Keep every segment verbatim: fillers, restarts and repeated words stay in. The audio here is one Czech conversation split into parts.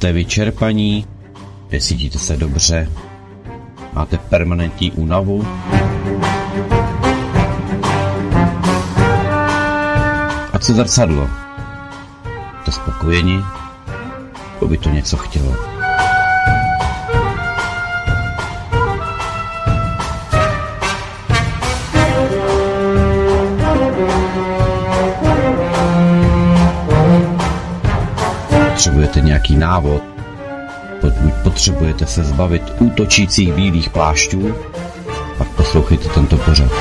Jste vyčerpaní? Necítíte se dobře? Máte permanentní únavu? A co zrcadlo? Jste spokojeni? To by to něco chtělo. Potřebujete nějaký návod? Pokud potřebujete se zbavit útočících bílých plášťů, pak poslouchejte tento pořad.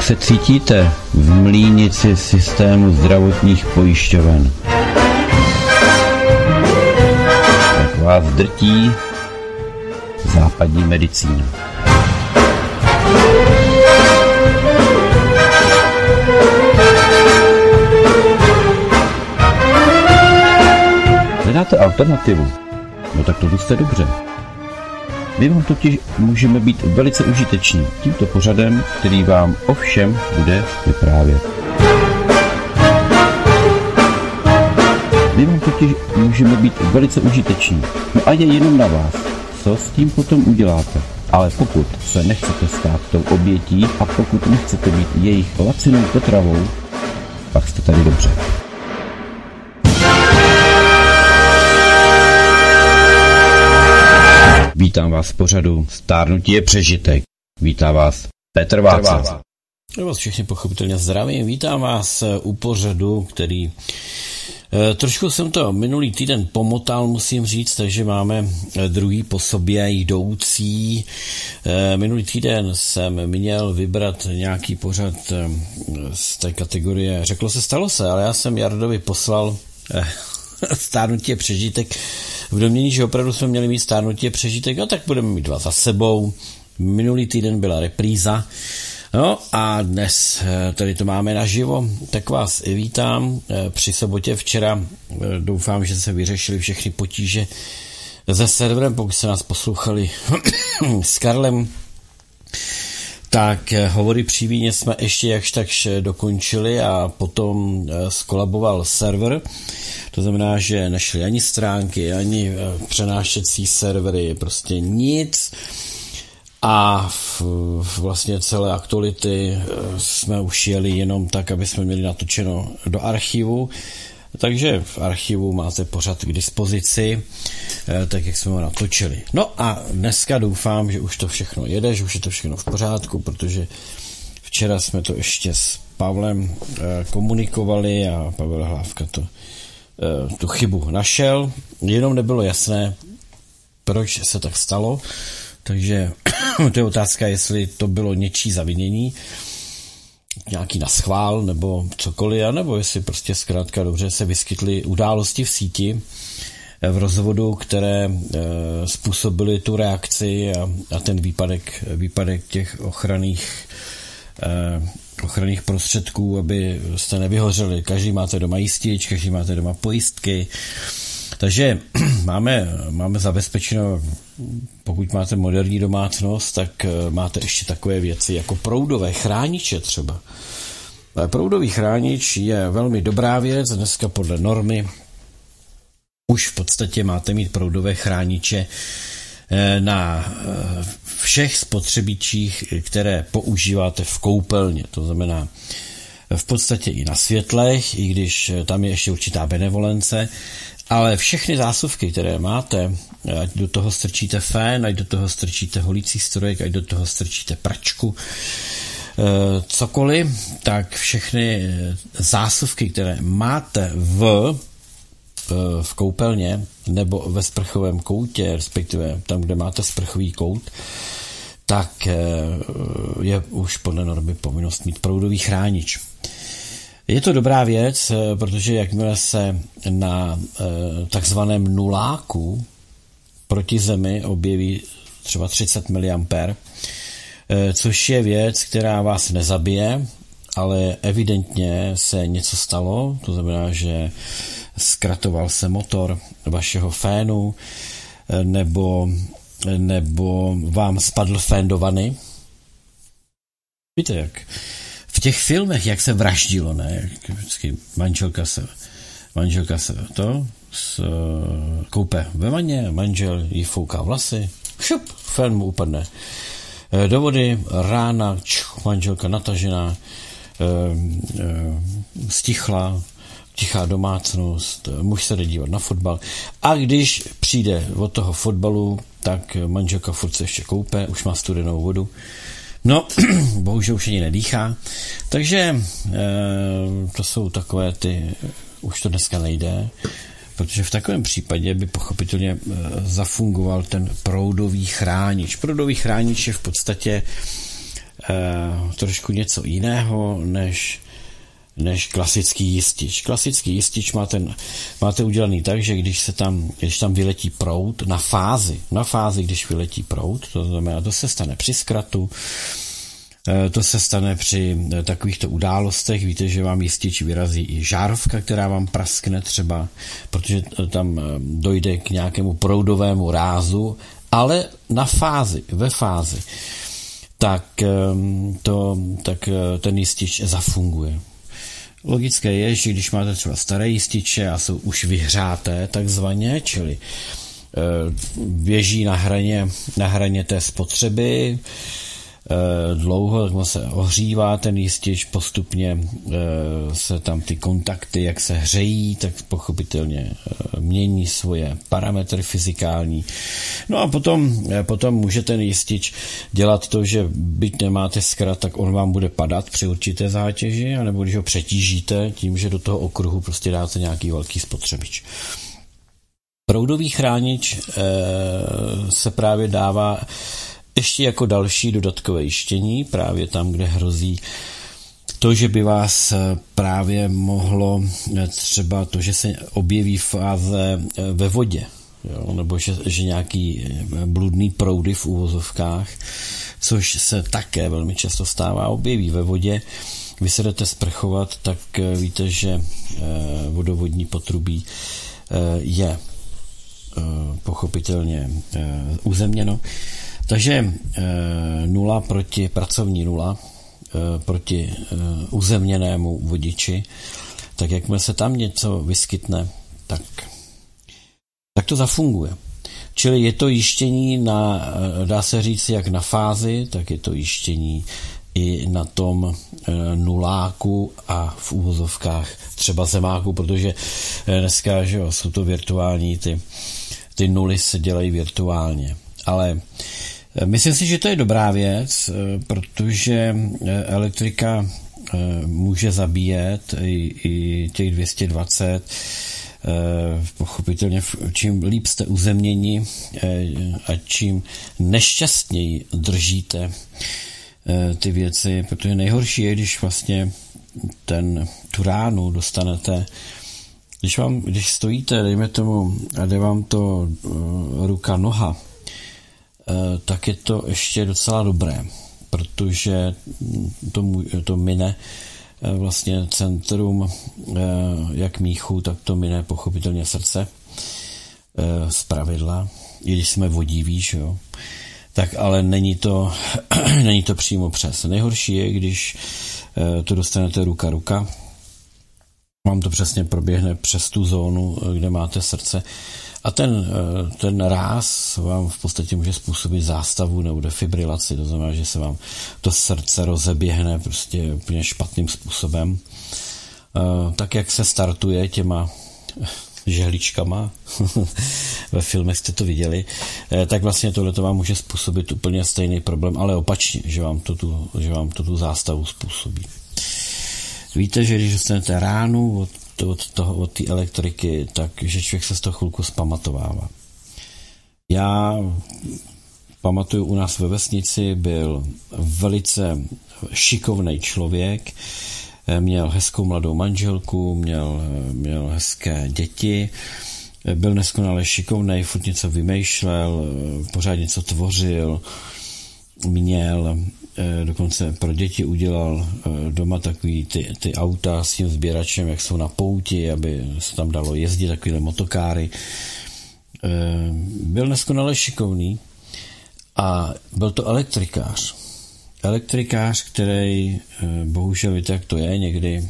Se cítíte v mlýnici systému zdravotních pojišťoven? Jak vás drtí západní medicína? Hledáte alternativu? No tak to zůste dobře. My vám totiž můžeme být velice užiteční tímto pořadem, který vám ovšem bude vyprávět. My vám totiž můžeme být velice užiteční. No a je jenom na vás, co s tím potom uděláte. Ale pokud se nechcete stát tou obětí a pokud nechcete být jejich lacinou potravou, pak jste tady dobře. Vítám vás v pořadu Stárnutí je přežitek. Vítá vás Petr Václav. Já vás všichni pochopitelně zdravím. Vítám vás u pořadu, který... Trošku jsem to minulý týden pomotal, musím říct, takže máme druhý po sobě jdoucí. Minulý týden jsem měl vybrat nějaký pořad z té kategorie Řeklo se, stalo se, ale já jsem Jardovi poslal... Stárnutí je přežitek. V domění, že opravdu jsme měli mít Stárnutí je přežitek, no tak budeme mít dva za sebou. Minulý týden byla repríza. No a dnes tady to máme naživo, tak vás i vítám při sobotě včera. Doufám, že se vyřešili všechny potíže se serverem, pokud se nás poslouchali s Karlem. Tak hovory při víně jsme ještě jakž takž dokončili a potom skolaboval server. To znamená, že nešly ani stránky, ani přenášecí servery, prostě nic. A v, v vlastně celé aktuality jsme už jeli jenom tak, aby jsme měli natočeno do archivu. Takže v archivu máte pořad k dispozici, tak jak jsme ho natočili. No a dneska doufám, že už to všechno jede, že už je to všechno v pořádku, protože včera jsme to ještě s Pavlem komunikovali a Pavel Hlávka to, tu chybu našel. Jenom nebylo jasné, proč se tak stalo, takže to je otázka, jestli to bylo něčí zavinění, nějaký naschvál nebo cokoliv, nebo jestli prostě zkrátka dobře se vyskytly události v síti v rozvodu, které e, způsobily tu reakci a, a ten výpadek, výpadek těch ochranných, e, ochranných prostředků, aby jste nevyhořeli. Každý máte doma jistič, každý máte doma pojistky, takže máme, máme zabezpečeno, pokud máte moderní domácnost, tak máte ještě takové věci jako proudové chrániče třeba. Proudový chránič je velmi dobrá věc, dneska podle normy už v podstatě máte mít proudové chrániče na všech spotřebičích, které používáte v koupelně, to znamená v podstatě i na světlech, i když tam je ještě určitá benevolence, ale všechny zásuvky, které máte, ať do toho strčíte fén, ať do toho strčíte holící strojek, ať do toho strčíte pračku, cokoliv, tak všechny zásuvky, které máte v, v koupelně nebo ve sprchovém koutě, respektive tam, kde máte sprchový kout, tak je už podle normy povinnost mít proudový chránič. Je to dobrá věc, protože jakmile se na takzvaném nuláku proti zemi objeví třeba třicet miliampér, což je věc, která vás nezabije, ale evidentně se něco stalo, to znamená, že zkratoval se motor vašeho fénu, nebo, nebo vám spadl fén do vany. Víte jak? V těch filmech, jak se vraždilo, ne? Vždycky manželka se, manželka se to s, koupe ve vaně, manžel jí fouká vlasy, šup, fén mu upadne do vody, rána, čuch, manželka natažená, stichla, tichá domácnost, muž se jde dívat na fotbal. A když přijde od toho fotbalu, tak manželka furt se ještě koupe, už má studenou vodu. No, bohužel už ani nedýchá. Takže to jsou takové ty, už to dneska nejde, protože v takovém případě by pochopitelně zafungoval ten proudový chránič. Proudový chránič je v podstatě trošku něco jiného, než než klasický jistič. Klasický jistič má ten, máte udělaný tak, že když se tam, když tam vyletí proud na fázi, na fázi, když vyletí proud, to znamená, to se stane při zkratu, to se stane při takovýchto událostech, víte, že vám jistič vyrazí i žárovka, která vám praskne třeba, protože tam dojde k nějakému proudovému rázu, ale na fázi, ve fázi, tak, to, tak ten jistič zafunguje. Logické je, že když máte třeba staré jističe a jsou už vyhřáté takzvaně, čili běží na hraně, na hraně té spotřeby dlouho, tak se ohřívá ten jistič, postupně se tam ty kontakty, jak se hřejí, tak pochopitelně mění svoje parametry fyzikální. No a potom, potom může ten jistič dělat to, že byť nemáte zkrat, tak on vám bude padat při určité zátěži, anebo když ho přetížíte tím, že do toho okruhu prostě dáte nějaký velký spotřebič. Proudový chránič se právě dává ještě jako další dodatkové jištění, právě tam, kde hrozí to, že by vás právě mohlo třeba to, že se objeví fáze ve vodě, jo, nebo že, že nějaký bludný proudy v uvozovkách, což se také velmi často stává, objeví ve vodě. Vy se jdete sprchovat, tak víte, že vodovodní potrubí je pochopitelně uzemněno. Takže nula proti, pracovní nula proti uzemněnému vodiči, tak jakmile se tam něco vyskytne, tak, tak to zafunguje. Čili je to jištění na, dá se říct, jak na fázi, tak je to jištění i na tom nuláku a v úvozovkách třeba zemáku, protože dneska že jo, jsou to virtuální, ty, ty nuly se dělají virtuálně. Ale myslím si, že to je dobrá věc, protože elektrika může zabíjet i, i těch dvě stě dvacet. Pochopitelně čím líp jste uzemněni a čím nešťastněji držíte ty věci, protože nejhorší je, když vlastně ten, tu ránu dostanete. Když, vám, když stojíte, dejme tomu, a jde vám to ruka, noha, tak je to ještě docela dobré, protože to, to mine vlastně centrum jak míchu, tak to mine pochopitelně srdce zpravidla, i když jsme vodiví, že jo, tak ale není to, není to přímo přes. Nejhorší je, když to dostanete ruka ruka, vám to přesně proběhne přes tu zónu, kde máte srdce, a ten, ten ráz vám v podstatě může způsobit zástavu nebo defibrilaci, to znamená, že se vám to srdce rozeběhne prostě úplně špatným způsobem. Tak, jak se startuje těma žehličkama, ve filmech jste to viděli, tak vlastně tohleto vám může způsobit úplně stejný problém, ale opačně, že vám to tu, že vám to tu zástavu způsobí. Víte, že když dostanete ránu od od toho, od té elektriky, takže člověk se z toho chvilku zpamatovává. Já pamatuju, u nás ve vesnici byl velice šikovný člověk, měl hezkou mladou manželku, měl, měl hezké děti, byl neskonale šikovnej, furt něco vymýšlel, pořád něco tvořil, měl, dokonce pro děti udělal doma takový ty, ty auta s tím sběračem, jak jsou na pouti, aby se tam dalo jezdit, takovýhle motokáry. Byl neskonale šikovný a byl to elektrikář. Elektrikář, který, bohužel víte, jak to je, někdy,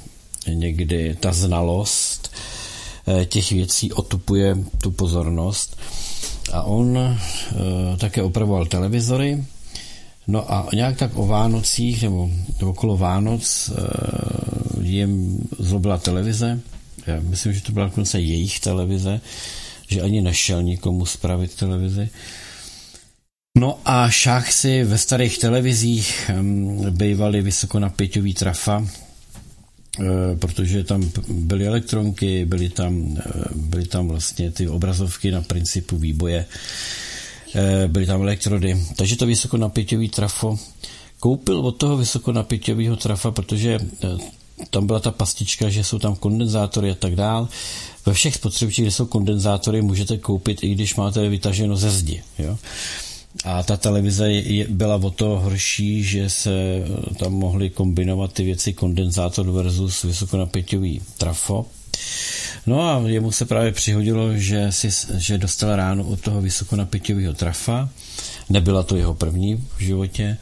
někdy ta znalost těch věcí otupuje tu pozornost. A on také opravoval televizory. No a nějak tak o Vánocích nebo okolo Vánoc jim zlobila televize. Já myslím, že to byla dokonce jejich televize, že ani nešel nikomu spravit televizi. No a šách si ve starých televizích bývaly vysokonapěťový trafa, protože tam byly elektronky, byly tam, byly tam vlastně ty obrazovky na principu výboje, byly tam elektrody. Takže to vysokonapěťový trafo koupil od toho vysokonapěťového trafa, protože tam byla ta pastička, že jsou tam kondenzátory a tak dál. Ve všech spotřebičích, kde jsou kondenzátory, můžete koupit, i když máte vytaženo ze zdi. Jo? A ta televize je, byla o to horší, že se tam mohly kombinovat ty věci kondenzátor versus vysokonapěťový trafo. No a jemu se právě přihodilo, že, si, že dostal ránu od toho vysokonapěťového trafa. Nebyla to jeho první v životě.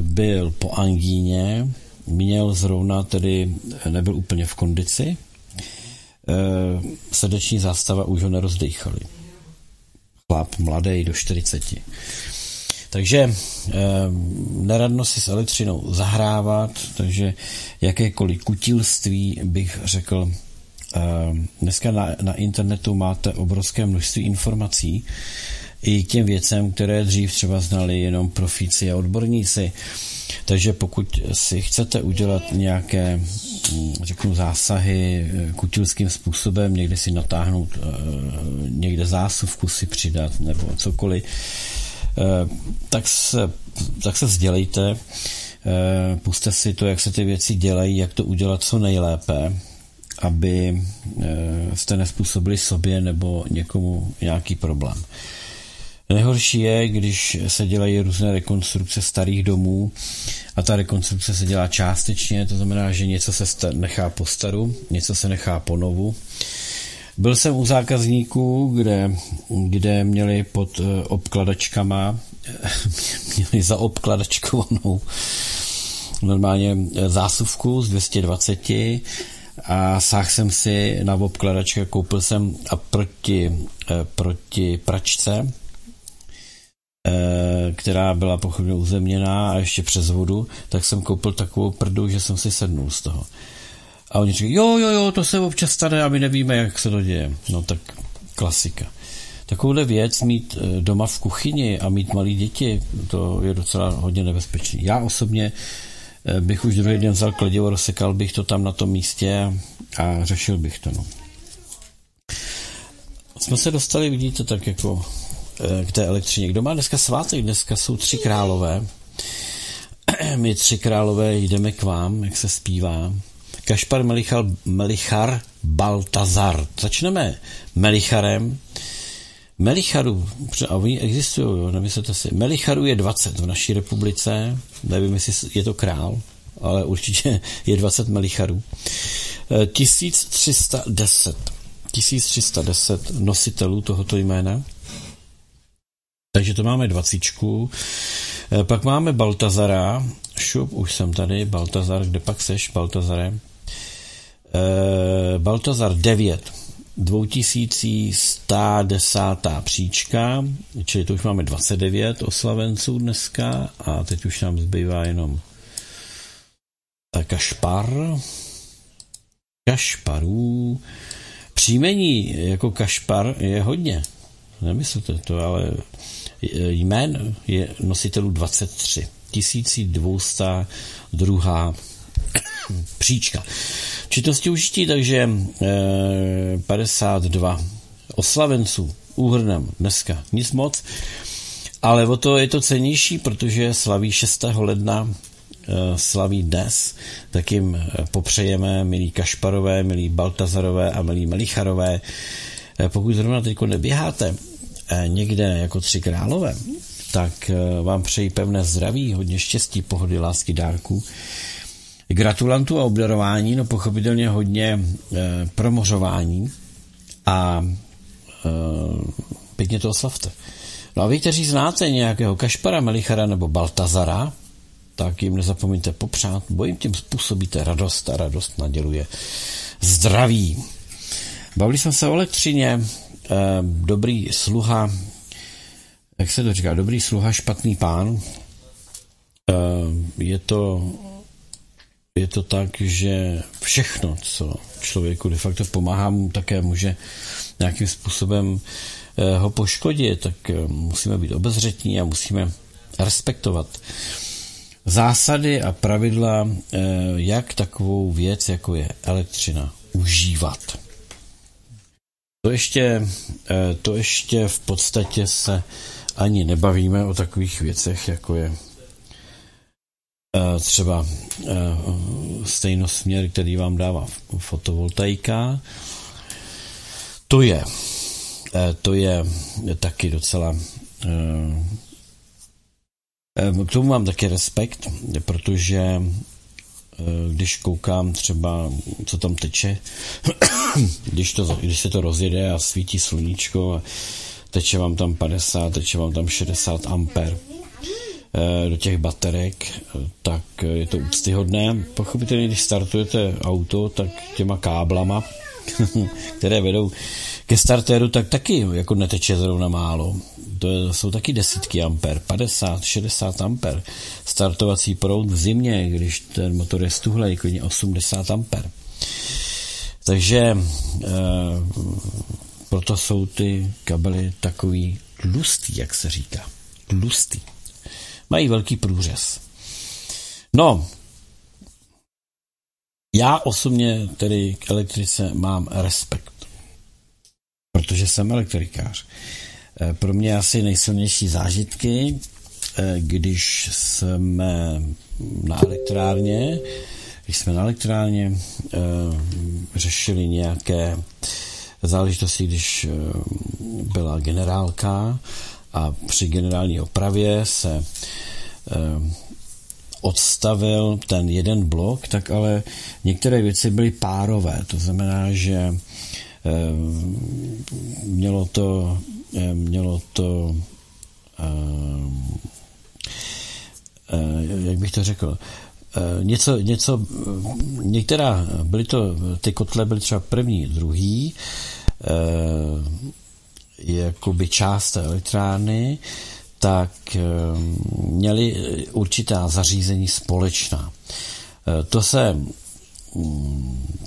Byl po angíně, měl zrovna, tedy nebyl úplně v kondici. Srdeční zástava už ho nerozdýchali. Chlap mladý do čtyřiceti. Takže neradno si s elektřinou zahrávat, takže jakékoliv kutilství bych řekl. Dneska na, na internetu máte obrovské množství informací i těm věcem, které dřív třeba znali jenom profíci a odborníci. Takže pokud si chcete udělat nějaké, řeknu, zásahy kutilským způsobem, někde si natáhnout, někde zásuvku si přidat nebo cokoliv, tak se, tak se vzdělejte, pusťte si to, jak se ty věci dělají, jak to udělat co nejlépe, aby jste nezpůsobili sobě nebo někomu nějaký problém. Nejhorší je, když se dělají různé rekonstrukce starých domů a ta rekonstrukce se dělá částečně, to znamená, že něco se nechá po staru, něco se nechá po novu. Byl jsem u zákazníků, kde, kde měli pod obkladačkama, měli zaobkladačkovanou normálně zásuvku z dvě stě dvacet a sáhl jsem si na obkladačka, koupil jsem a proti, proti pračce, která byla pochopně uzemněná a ještě přes vodu, tak jsem koupil takovou prdu, že jsem si sednul z toho. A oni říkají, jo, jo, jo, to se občas stane a my nevíme, jak se to děje. No tak klasika. Takovouhle věc mít doma v kuchyni a mít malé děti, to je docela hodně nebezpečný. Já osobně bych už druhý den vzal kladivo, rozsekal bych to tam na tom místě a řešil bych to. No. Jsme se dostali, vidíte, tak jako k té elektřině. Kdo má dneska svátek? Dneska jsou tři králové. My tři králové jdeme k vám, jak se zpívá. Kašpar, Melichar, Melichar, Baltazar. Začneme Melicharem. Melicharu, a oni existují, nemyslete si. Melicharu je dvacet v naší republice. Nevím, jestli je to král, ale určitě je dvacet Melicharů. tisíc tři sta deset. tisíc tři sta deset nositelů tohoto jména. Takže to máme dvacítku. Pak máme Baltazara. Šup, už jsem tady. Baltazar, kde pak seš, Baltazare? E, Baltazar devět. dva tisíce sto deset příčka. Čili to už máme dvacet devět oslavenců dneska. A teď už nám zbývá jenom Kašpar. Kašparů. Příjmení jako Kašpar je hodně. Nemyslete to, ale jmén je nositelů dvacet tři. tisíc dvě stě dva příčka. Četnosti užití, takže padesát dva oslavenců úhrnem dneska. Nic moc. Ale o to je to cennější, protože slaví šestého ledna, slaví dnes, tak jim popřejeme, milí Kašparové, milí Baltazarové a milí Melicharové, pokud zrovna teď neběháte někde jako Tři králové, tak vám přeji pevné zdraví, hodně štěstí, pohody, lásky, dárků, gratulantů a obdarování, no pochopitelně hodně promořování a pěkně to oslavte. No a vy, kteří znáte nějakého Kašpara, Melichara nebo Baltazara, tak jim nezapomeňte popřát, bo jim tím způsobíte radost a radost naděluje zdraví. Bavili jsme se o elektřině, dobrý sluha, jak se to říká, dobrý sluha, špatný pán. Je to, je to tak, že všechno, co člověku de facto pomáhá, mu také může nějakým způsobem ho poškodit, tak musíme být obezřetní a musíme respektovat zásady a pravidla, jak takovou věc, jako je elektřina, užívat. To ještě, to ještě v podstatě se ani nebavíme o takových věcech, jako je třeba stejnosměr, který vám dává fotovoltaika. To je, to je taky docela... K tomu mám taky respekt, protože když koukám třeba, co tam teče, když, to, když se to rozjede a svítí sluníčko a teče vám tam padesát, teče vám tam šedesát amper do těch baterek, tak je to úctyhodné. Pochopitelně, když startujete auto, tak těma káblama, které vedou ke startéru, tak taky jako neteče zrovna málo. To jsou taky desítky amper, padesát, šedesát amper. Startovací proud v zimě, když ten motor je stuhlej, klidně osmdesát amper. Takže e, proto jsou ty kabely takový tlustý, jak se říká. Tlustý. Mají velký průřez. No, já osobně tedy k elektrice mám respekt, protože jsem elektrikář. Pro mě asi nejsilnější zážitky, když jsme na elektrárně, když jsme na elektrárně řešili nějaké záležitosti, když byla generálka a při generální opravě se odstavil ten jeden blok, tak ale některé věci byly párové, to znamená, že mělo to mělo to jak bych to řekl něco, něco některá, byly to ty kotle byly třeba první, druhý jakoby část té elektrárny, tak měly určitá zařízení společná. To se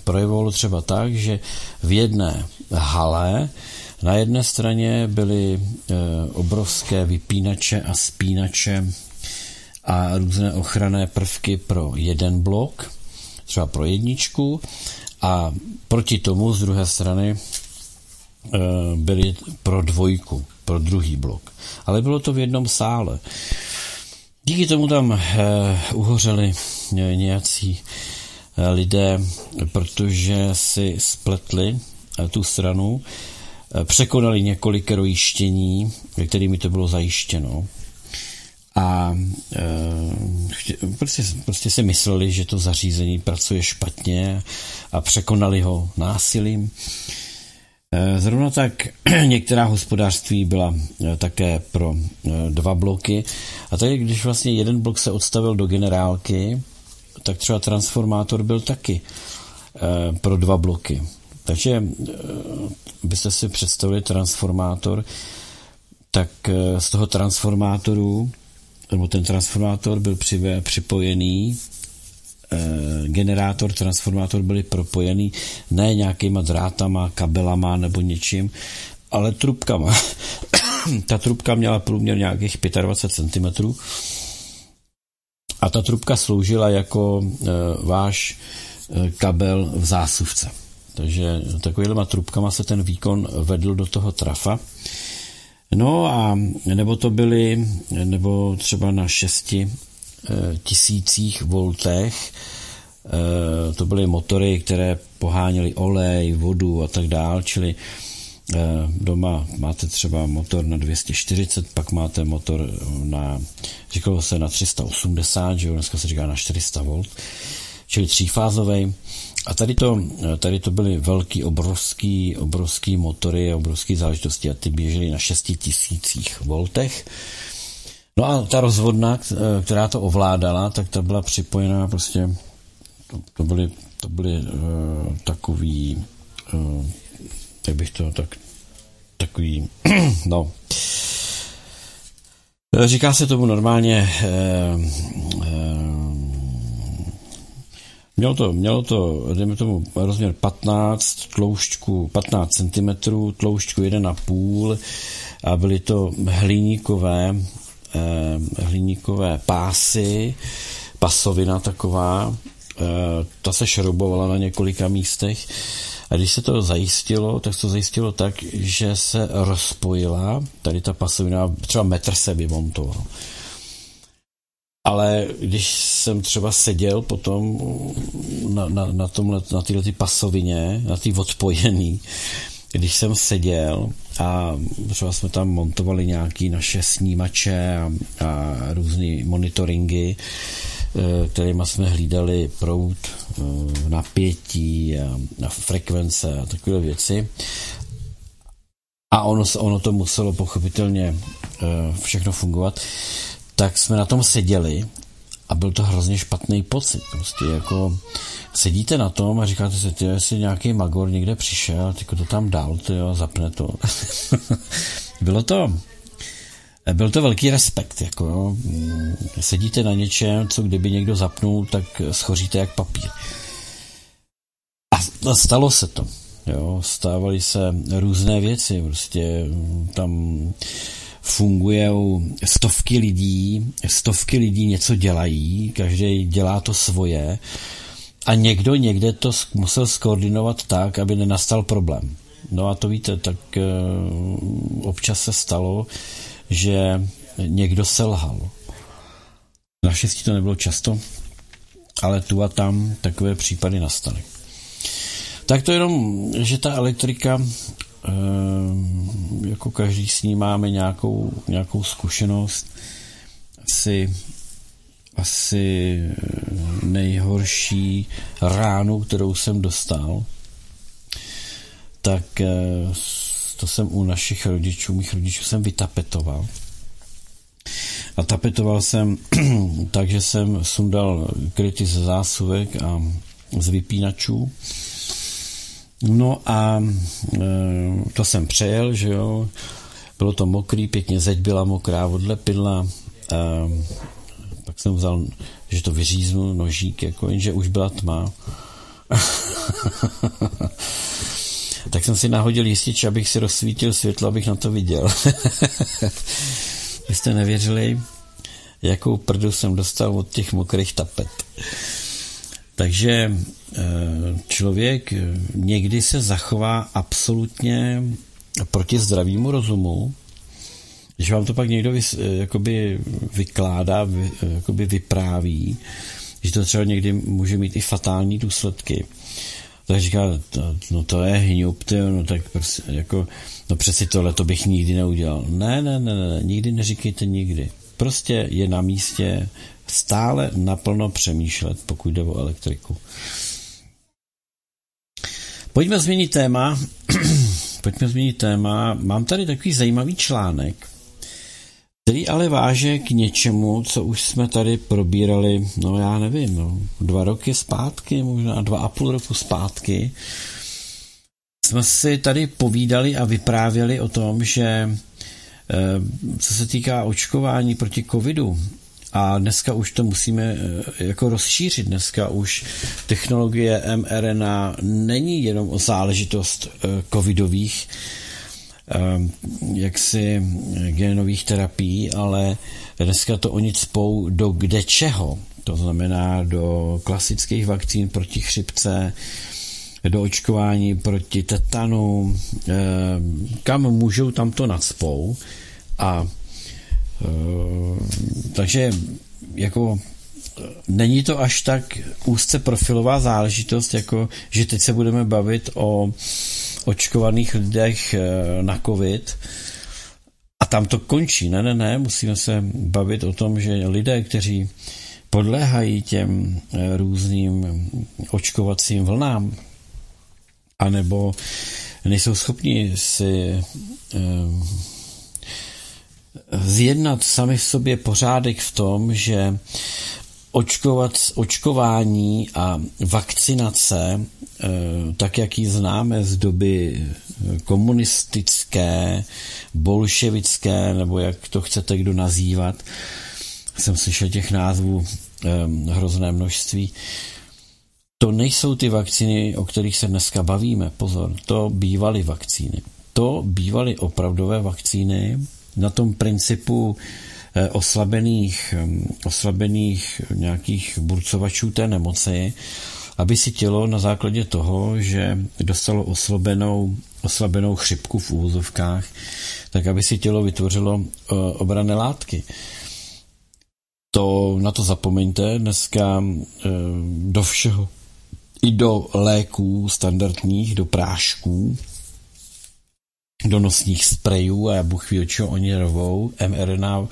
projevovalo třeba tak, že v jedné hale na jedné straně byly obrovské vypínače a spínače a různé ochranné prvky pro jeden blok, třeba pro jedničku, a proti tomu z druhé strany byly pro dvojku, pro druhý blok. Ale bylo to v jednom sále. Díky tomu tam uhořeli nějací lidé, protože si spletli tu stranu, překonali několik rojištění, kterými to bylo zajištěno, a e, prostě, prostě si mysleli, že to zařízení pracuje špatně, a překonali ho násilím. E, zrovna tak některá hospodářství byla také pro dva bloky, a tak když vlastně jeden blok se odstavil do generálky, tak třeba transformátor byl taky e, pro dva bloky. Takže byste si představili transformátor, tak z toho transformátoru, nebo ten transformátor byl připojený, generátor, transformátor byly propojený ne nějakýma drátama, kabelama nebo něčím, ale trubkama. Ta trubka měla průměr nějakých dvacet pět centimetrů a ta trubka sloužila jako váš kabel v zásuvce. Takže takovýhlema trubkama se ten výkon vedl do toho trafa, No a nebo to byly, nebo třeba na šesti tisících voltech, to byly motory, které poháněly olej, vodu a tak dál, čili doma máte třeba motor na dvě stě čtyřicet, pak máte motor na, říkalo se na tři sta osmdesát, že jo, dneska se říká na čtyři sta volt, čili třífázovej. A tady to, tady to byly velký, obrovský, obrovský motory, obrovský záležitosti a ty běžely na šesti tisících voltech. No a ta rozvodna, která to ovládala, tak ta byla připojená prostě, to, to byly, to byly uh, takový, uh, jak bych to tak, takový, no, říká se tomu normálně uh, uh, Mělo to, mělo to, dejme tomu, rozměr patnáct, tloušťku patnáct centimetrů, tloušťku jedna celá pět a byly to hliníkové, eh, hliníkové pásy, pasovina taková, eh, ta se šroubovala na několika místech a když se to zajistilo, tak se to zajistilo tak, že se rozpojila, tady ta pasovina, třeba metr se vymontoval. Ale když jsem třeba seděl potom na, na, na, tomhle, na tyhle ty pasovině, na ty odpojený, když jsem seděl a třeba jsme tam montovali nějaký naše snímače a, a různý monitoringy, kterýma jsme hlídali proud, napětí a, a frekvence a takové věci. A ono, ono to muselo pochopitelně všechno fungovat. Tak jsme na tom seděli a byl to hrozně špatný pocit. Prostě jako sedíte na tom a říkáte si, ty, jestli nějaký magor někde přišel, ty to tam dal, ty jo, zapne to. Bylo to, byl to velký respekt, jako jo. Sedíte na něčem, co kdyby někdo zapnul, tak schoříte jak papír. A stalo se to, jo. Stávaly se různé věci, prostě tam fungujou stovky lidí, stovky lidí něco dělají, každý dělá to svoje a někdo někde to musel skoordinovat tak, aby nenastal problém. No a to víte, tak občas se stalo, že někdo selhal. Naštěstí to nebylo často, ale tu a tam takové případy nastaly. Tak to jenom, že ta elektrika, Uh, jako každý s ní máme nějakou, nějakou zkušenost. Asi, asi nejhorší ránu, kterou jsem dostal, tak uh, to jsem u našich rodičů, mých rodičů jsem vytapetoval. A tapetoval jsem tak, že jsem sundal kryty ze zásuvek a z vypínačů. No a e, to jsem přejel, že jo, bylo to mokrý, pěkně zeď byla mokrá, odlepidla, e, pak jsem vzal, že to vyříznu nožík, jako, jenže už byla tma. Tak jsem si nahodil jistič, abych si rozsvítil světlo, abych na to viděl. Vy jste nevěřili, jakou prdu jsem dostal od těch mokrých tapet. Takže člověk někdy se zachová absolutně proti zdravému rozumu, když vám to pak někdo vys, jakoby vykládá, jakoby vypráví, že to třeba někdy může mít i fatální důsledky. Tak říká, no to je hňup, ty, no tak prostě, jako, no přeci tohle to bych nikdy neudělal. Ne, ne, ne, ne, nikdy neříkejte nikdy. Prostě je na místě stále naplno přemýšlet, pokud jde o elektriku. Pojďme změnit téma. Pojďme změnit téma. Mám tady takový zajímavý článek, který ale váže k něčemu, co už jsme tady probírali, no já nevím, no, dva roky zpátky, možná dva a půl roku zpátky. Jsme si tady povídali a vyprávěli o tom, že co se týká očkování proti covidu, a dneska už to musíme jako rozšířit. Dneska už technologie em er en á není jenom o záležitost covidových jaksi genových terapií, ale dneska to oni cpou do kdečeho. To znamená do klasických vakcín proti chřipce, do očkování proti tetanu, kam můžou, tam to nacpou. A takže jako není to až tak úzce profilová záležitost, jako že teď se budeme bavit o očkovaných lidech na COVID a tam to končí. Ne, ne, ne, musíme se bavit o tom, že lidé, kteří podléhají těm různým očkovacím vlnám anebo nejsou schopni si zjednat sami v sobě pořádek v tom, že očkovat, očkování a vakcinace, tak jak ji známe z doby komunistické, bolševické, nebo jak to chcete kdo nazývat, jsem slyšel těch názvů hrozné množství, to nejsou ty vakcíny, o kterých se dneska bavíme, pozor, to bývaly vakcíny. To bývaly opravdové vakcíny, na tom principu oslabených, oslabených nějakých burcovačů té nemoci, aby si tělo na základě toho, že dostalo oslabenou, oslabenou chřipku v úvozovkách, tak aby si tělo vytvořilo obranné látky. To na to zapomeňte, dneska do všeho, i do léků standardních, do prášků, do nosních sprejů a Bůh ví, o čeho oni rovou, mRNA,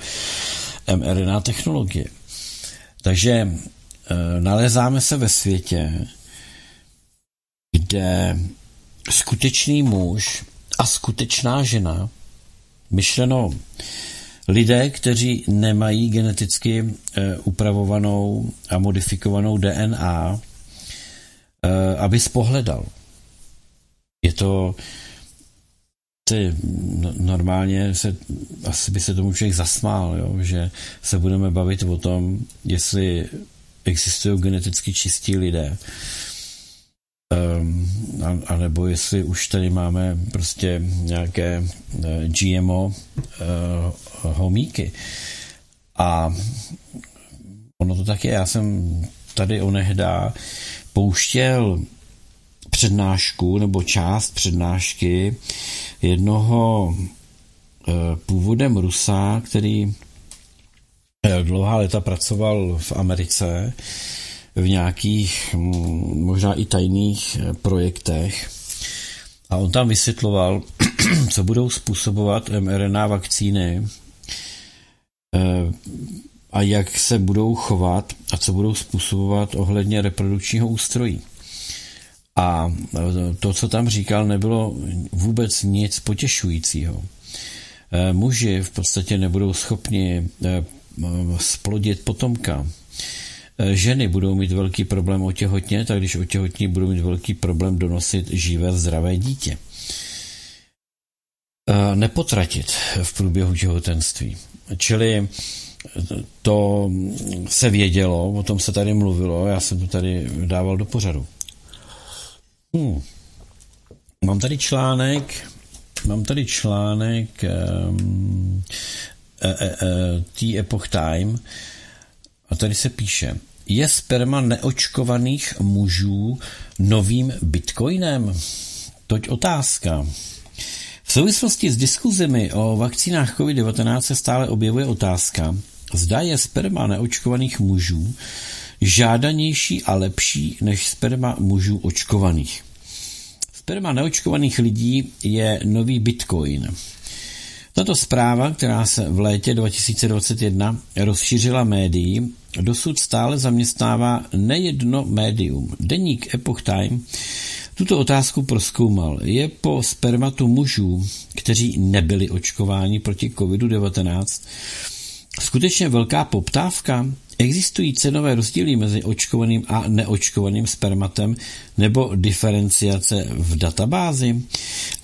mRNA technologie. Takže e, nalézáme se ve světě, kde skutečný muž a skutečná žena, myšleno lidé, kteří nemají geneticky e, upravovanou a modifikovanou D N A, e, aby spohledal. Je to Ty, normálně se, asi by se tomu člověk zasmál, jo? Že se budeme bavit o tom, jestli existují geneticky čistí lidé, um, a, anebo jestli už tady máme prostě nějaké G M O uh, homíky. A ono to tak je. Já jsem tady onehdá pouštěl přednášku nebo část přednášky jednoho e, původem Rusa, který e, dlouhá léta pracoval v Americe v nějakých m, možná i tajných projektech, a on tam vysvětloval, co budou způsobovat mRNA vakcíny e, a jak se budou chovat a co budou způsobovat ohledně reprodukčního ústrojí. A to, co tam říkal, nebylo vůbec nic potěšujícího. Muži v podstatě nebudou schopni splodit potomka. Ženy budou mít velký problém otěhotnět, a když otěhotní, budou mít velký problém donosit živé, zdravé dítě. Nepotratit v průběhu těhotenství. Čili to se vědělo, o tom se tady mluvilo, já jsem to tady dával do pořadu. Hmm. Mám tady článek, mám tady článek um, e, e, e, The Epoch Time, a tady se píše: je sperma neočkovaných mužů novým bitcoinem? Toť otázka. V souvislosti s diskuzemi o vakcínách covid devatenáct se stále objevuje otázka, zda je sperma neočkovaných mužů žádanější a lepší než sperma mužů očkovaných. Sperma neočkovaných lidí je nový bitcoin. Tato zpráva, která se v létě dva tisíce dvacet jedna rozšířila médií, dosud stále zaměstnává nejedno médium. Deník Epoch Time tuto otázku prozkoumal. Je po spermatu mužů, kteří nebyli očkováni proti covid devatenáct, skutečně velká poptávka? Existují cenové rozdíly mezi očkovaným a neočkovaným spermatem nebo diferenciace v databázi?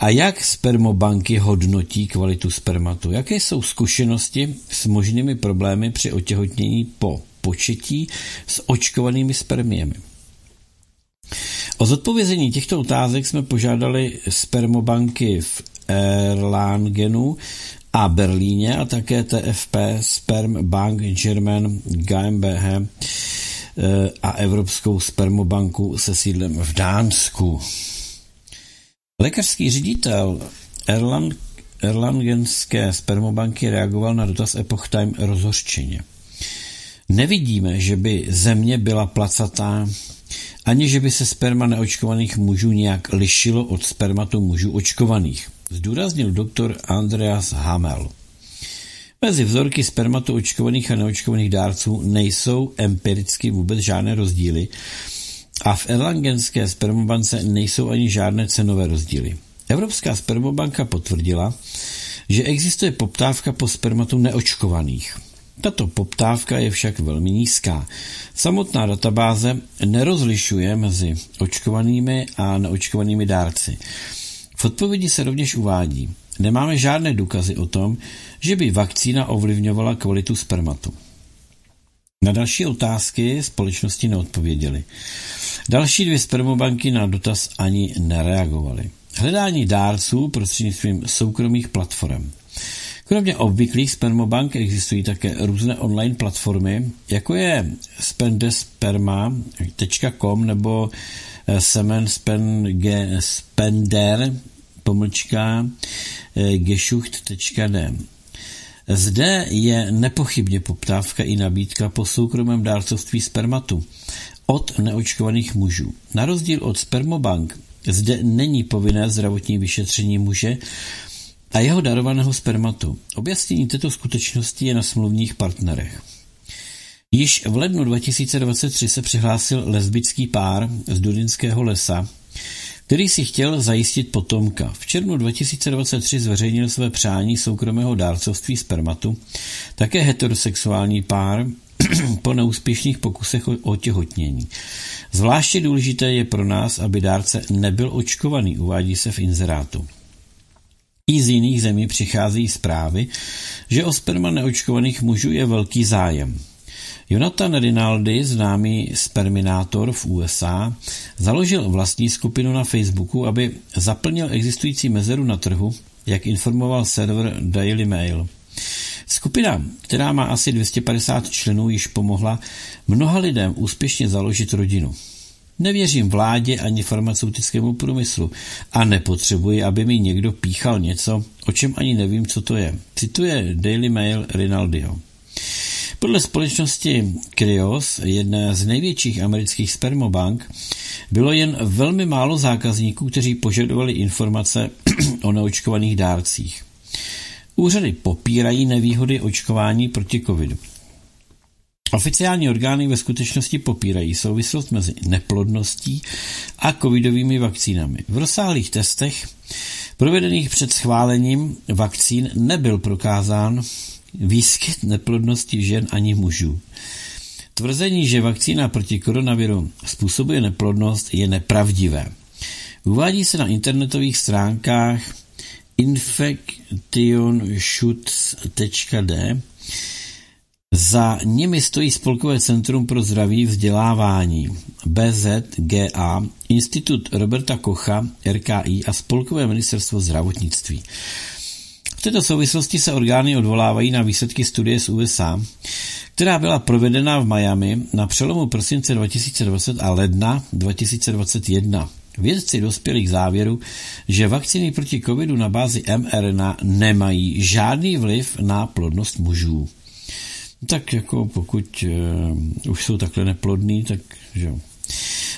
A jak spermobanky hodnotí kvalitu spermatu? Jaké jsou zkušenosti s možnými problémy při otěhotnění po početí s očkovanými spermiemi? O zodpovězení těchto otázek jsme požádali spermobanky v Erlangenu a Berlíně a také T F P Sperm Bank German GmbH a Evropskou spermobanku se sídlem v Dánsku. Lékařský ředitel Erlang, Erlangenské spermobanky reagoval na dotaz Epoch Time rozhořčeně. Nevidíme, že by země byla placatá, ani že by se sperma neočkovaných mužů nějak lišilo od spermatu mužů očkovaných, zdůraznil doktor Andreas Hamel. Mezi vzorky spermatu očkovaných a neočkovaných dárců nejsou empiricky vůbec žádné rozdíly a v erlangenské spermobance nejsou ani žádné cenové rozdíly. Evropská spermobanka potvrdila, že existuje poptávka po spermatu neočkovaných. Tato poptávka je však velmi nízká. Samotná databáze nerozlišuje mezi očkovanými a neočkovanými dárci. V odpovědi se rovněž uvádí, nemáme žádné důkazy o tom, že by vakcína ovlivňovala kvalitu spermatu. Na další otázky společnosti neodpověděly. Další dvě spermobanky na dotaz ani nereagovaly. Hledání dárců prostřednictvím soukromých platform. Kromě obvyklých spermobank existují také různé online platformy, jako je spendesperma tečka com nebo semen spender pomlčka geschucht tečka d. Zde je nepochybně poptávka i nabídka po soukromém dárcovství spermatu od neočkovaných mužů. Na rozdíl od spermobank zde není povinné zdravotní vyšetření muže a jeho darovaného spermatu. Objasnění této skutečnosti je na smluvních partnerech. Již v lednu dva tisíce dvacet tři se přihlásil lesbický pár z Durinského lesa, který si chtěl zajistit potomka. V červnu dva tisíce dvacet tři zveřejnil své přání soukromého dárcovství spermatu také heterosexuální pár po neúspěšných pokusech o otěhotnění. Zvláště důležité je pro nás, aby dárce nebyl očkovaný, uvádí se v inzerátu. I z jiných zemí přichází zprávy, že o sperma neočkovaných mužů je velký zájem. Jonathan Rinaldi, známý sperminátor v U S A, založil vlastní skupinu na Facebooku, aby zaplnil existující mezeru na trhu, jak informoval server Daily Mail. Skupina, která má asi dvě stě padesát členů, již pomohla mnoha lidem úspěšně založit rodinu. Nevěřím vládě ani farmaceutickému průmyslu a nepotřebuji, aby mi někdo píchal něco, o čem ani nevím, co to je. Cituje Daily Mail Rinaldiho. Podle společnosti Cryos, jedné z největších amerických spermobank, bylo jen velmi málo zákazníků, kteří požadovali informace o neočkovaných dárcích. Úřady popírají nevýhody očkování proti covidu. Oficiální orgány ve skutečnosti popírají souvislost mezi neplodností a covidovými vakcínami. V rozsáhlých testech, provedených před schválením vakcín, nebyl prokázán výskyt neplodnosti žen ani mužů. Tvrzení, že vakcína proti koronaviru způsobuje neplodnost, je nepravdivé. Uvádí se na internetových stránkách infektionschutz tečka d. Za nimi stojí Spolkové centrum pro zdraví vzdělávání B Z G A, Institut Roberta Kocha, R K I a Spolkové ministerstvo zdravotnictví. V této souvislosti se orgány odvolávají na výsledky studie z U S A, která byla provedena v Miami na přelomu prosince dva tisíce dvacet a ledna dva tisíce dvacet jedna. Vědci dospěli k závěru, že vakcíny proti covidu na bázi mRNA nemají žádný vliv na plodnost mužů. Tak jako pokud uh, už jsou takhle neplodný, tak jo.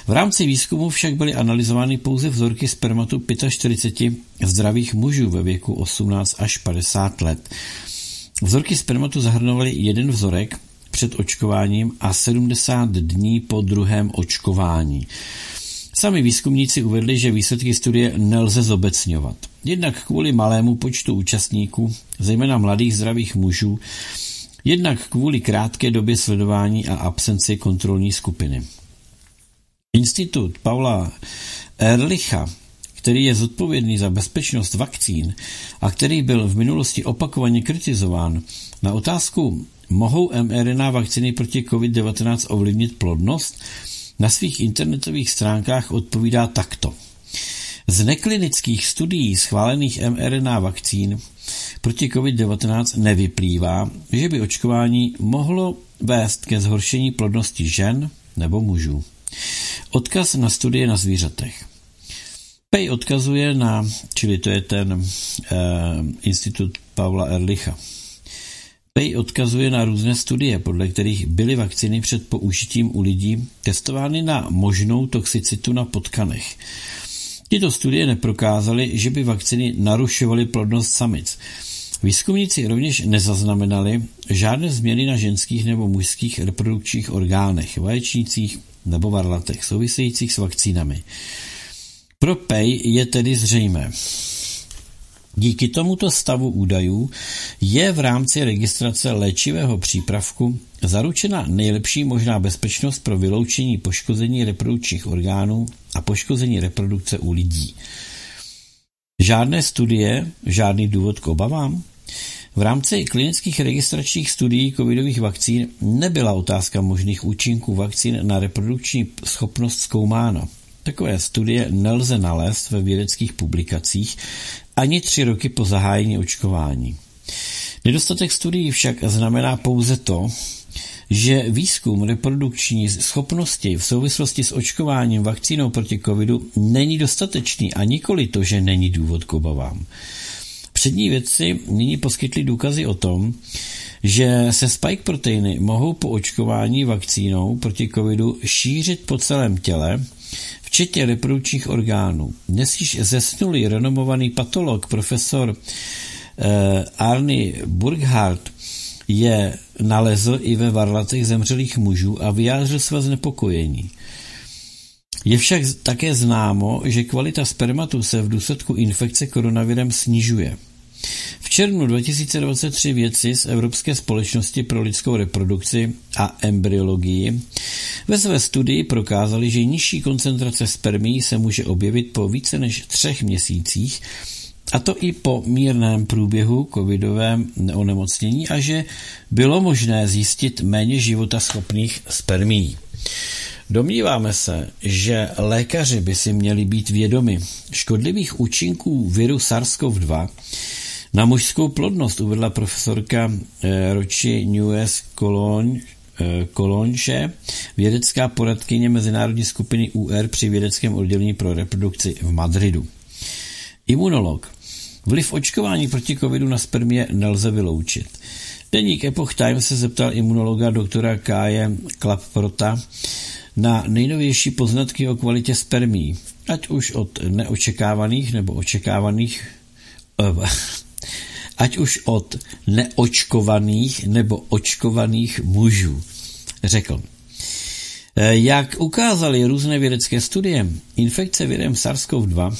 V rámci výzkumu však byly analyzovány pouze vzorky spermatu čtyřicet pět zdravých mužů ve věku osmnáct až padesát let. Vzorky spermatu zahrnovaly jeden vzorek před očkováním a sedmdesát dní po druhém očkování. Sami výzkumníci uvedli, že výsledky studie nelze zobecňovat. Jednak kvůli malému počtu účastníků, zejména mladých zdravých mužů, jednak kvůli krátké době sledování a absenci kontrolní skupiny. Institut Paula Ehrlicha, který je zodpovědný za bezpečnost vakcín a který byl v minulosti opakovaně kritizován, na otázku, mohou mRNA vakcíny proti covid devatenáct ovlivnit plodnost, na svých internetových stránkách odpovídá takto. Z neklinických studií schválených mRNA vakcín proti covid devatenáct nevyplývá, že by očkování mohlo vést ke zhoršení plodnosti žen, nebo mužů. Odkaz na studie na zvířatech. Pej odkazuje na, čili to je ten eh, institut Paula Ehrlicha. Pej odkazuje na různé studie, podle kterých byly vakcíny před použitím u lidí testovány na možnou toxicitu na potkanech. Tyto studie neprokázaly, že by vakcíny narušovaly plodnost samic. Výzkumníci rovněž nezaznamenali žádné změny na ženských nebo mužských reprodukčních orgánech, vaječnících nebo varlatech, souvisejících s vakcínami. Pro Pej je tedy zřejmé. Díky tomuto stavu údajů je v rámci registrace léčivého přípravku zaručena nejlepší možná bezpečnost pro vyloučení poškození reprodukčních orgánů a poškození reprodukce u lidí. Žádné studie, žádný důvod k obavám? V rámci klinických registračních studií covidových vakcín nebyla otázka možných účinků vakcín na reprodukční schopnost zkoumána. Takové studie nelze nalézt ve vědeckých publikacích ani tři roky po zahájení očkování. Nedostatek studií však znamená pouze to, že výzkum reprodukční schopnosti v souvislosti s očkováním vakcínou proti covidu není dostatečný a nikoli to, že není důvod k obavám. Přední vědci nyní poskytli důkazy o tom, že se spike proteiny mohou po očkování vakcínou proti covidu šířit po celém těle, včetně reprodukčních orgánů. Dnes již zesnulý renomovaný patolog profesor eh, Arne Burkhardt je nalezl i ve varlatech zemřelých mužů a vyjádřil své znepokojení. Je však také známo, že kvalita spermatu se v důsledku infekce koronavirem snižuje. V červnu dva tisíce dvacet tři vědci z Evropské společnosti pro lidskou reprodukci a embryologii ve své studii prokázali, že nižší koncentrace spermií se může objevit po více než třech měsících, a to i po mírném průběhu covidovém onemocnění a že bylo možné zjistit méně životaschopných spermií. Domníváme se, že lékaři by si měli být vědomi škodlivých účinků viru SARS-kov dva na mužskou plodnost, uvedla profesorka Rochi Newes Kolonše, vědecká poradkyně mezinárodní skupiny U R při vědeckém oddělení pro reprodukci v Madridu. Imunolog. Vliv očkování proti covidu na spermie nelze vyloučit. Deník Epoch Time se zeptal imunologa doktora Kaje Klapprota na nejnovější poznatky o kvalitě spermií, ať už od neočekávaných nebo očekávaných, ať už od neočkovaných nebo očkovaných mužů, řekl. Jak ukázaly různé vědecké studie, infekce virem SARS-kov dva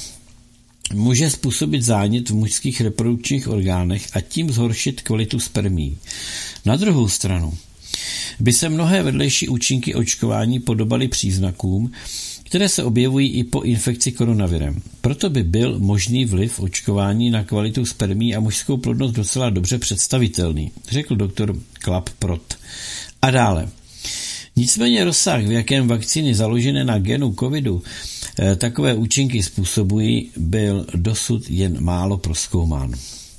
může způsobit zánět v mužských reprodukčních orgánech a tím zhoršit kvalitu spermií. Na druhou stranu by se mnohé vedlejší účinky očkování podobaly příznakům, které se objevují i po infekci koronavirem. Proto by byl možný vliv očkování na kvalitu spermií a mužskou plodnost docela dobře představitelný, řekl doktor Klapprot. A dále. Nicméně rozsah, v jakém vakcíny založené na genu covidu takové účinky způsobují, byl dosud jen málo prozkoumán.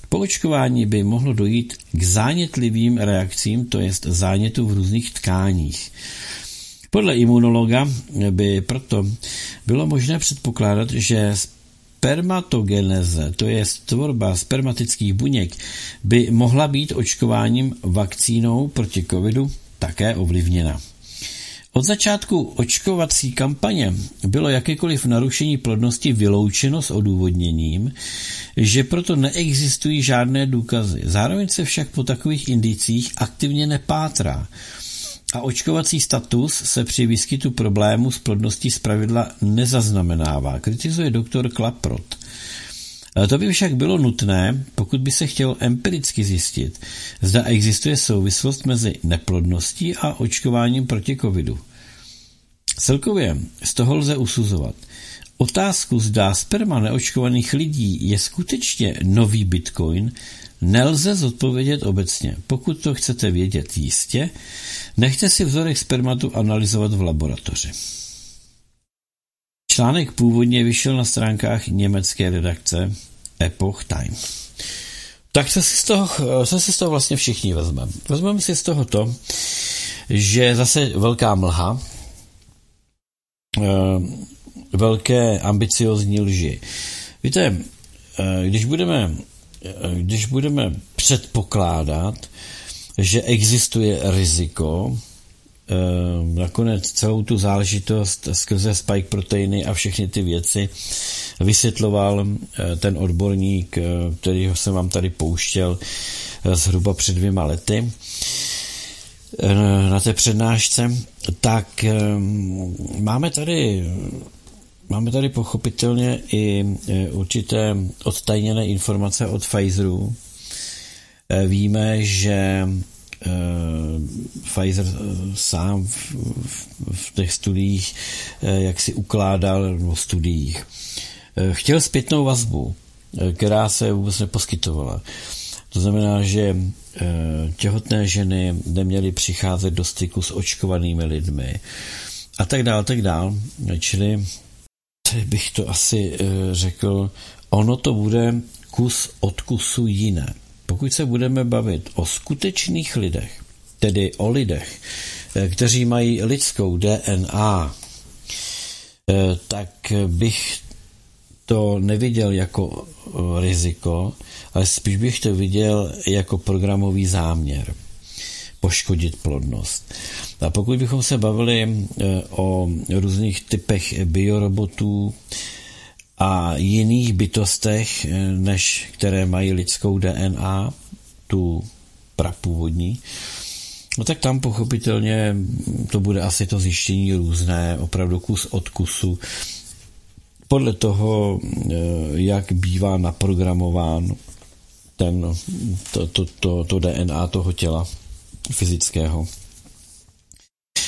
Po očkování by mohlo dojít k zánětlivým reakcím, to jest zánětu v různých tkáních. Podle imunologa by proto bylo možné předpokládat, že spermatogeneze, to jest tvorba spermatických buněk, by mohla být očkováním vakcínou proti covidu také ovlivněna. Od začátku očkovací kampaně bylo jakékoliv narušení plodnosti vyloučeno s odůvodněním, že proto neexistují žádné důkazy. Zároveň se však po takových indicích aktivně nepátrá a očkovací status se při výskytu problému s plodností zpravidla nezaznamenává, kritizuje doktor Klapprot. To by však bylo nutné, pokud by se chtělo empiricky zjistit, zda existuje souvislost mezi neplodností a očkováním proti covidu. Celkově z toho lze usuzovat. Otázku, zda sperma neočkovaných lidí je skutečně nový bitcoin, nelze zodpovědět obecně. Pokud to chcete vědět jistě, nechte si vzorek spermatu analyzovat v laboratoři. Článek původně vyšel na stránkách německé redakce Epoch Time. Tak co si z toho, co si z toho vlastně všichni vezmeme? Vezmeme si z toho to, že zase velká mlha velké ambiciozní lži. Víte, když budeme, když budeme předpokládat, že existuje riziko, nakonec celou tu záležitost skrze spike proteiny a všechny ty věci vysvětloval ten odborník, kterýho jsem vám tady pouštěl zhruba před dvěma lety na té přednášce, tak máme tady, máme tady pochopitelně i určité odtajněné informace od Pfizeru. Víme, že Pfizer sám v, v těch studiích jak si ukládal v studiích. Chtěl zpětnou vazbu, která se vůbec neposkytovala. To znamená, že těhotné ženy neměly přicházet do styku s očkovanými lidmi a tak dál, tak dál. Čili bych to asi řekl, ono to bude kus od kusu jiné. Pokud se budeme bavit o skutečných lidech, tedy o lidech, kteří mají lidskou D N A, tak bych to neviděl jako riziko, ale spíš bych to viděl jako programový záměr poškodit plodnost. A pokud bychom se bavili o různých typech biorobotů a jiných bytostech, než které mají lidskou D N A, tu prapůvodní, no tak tam pochopitelně to bude asi to zjištění různé, opravdu kus od kusu, podle toho, jak bývá naprogramován ten, to, to, to, to D N A toho těla fyzického.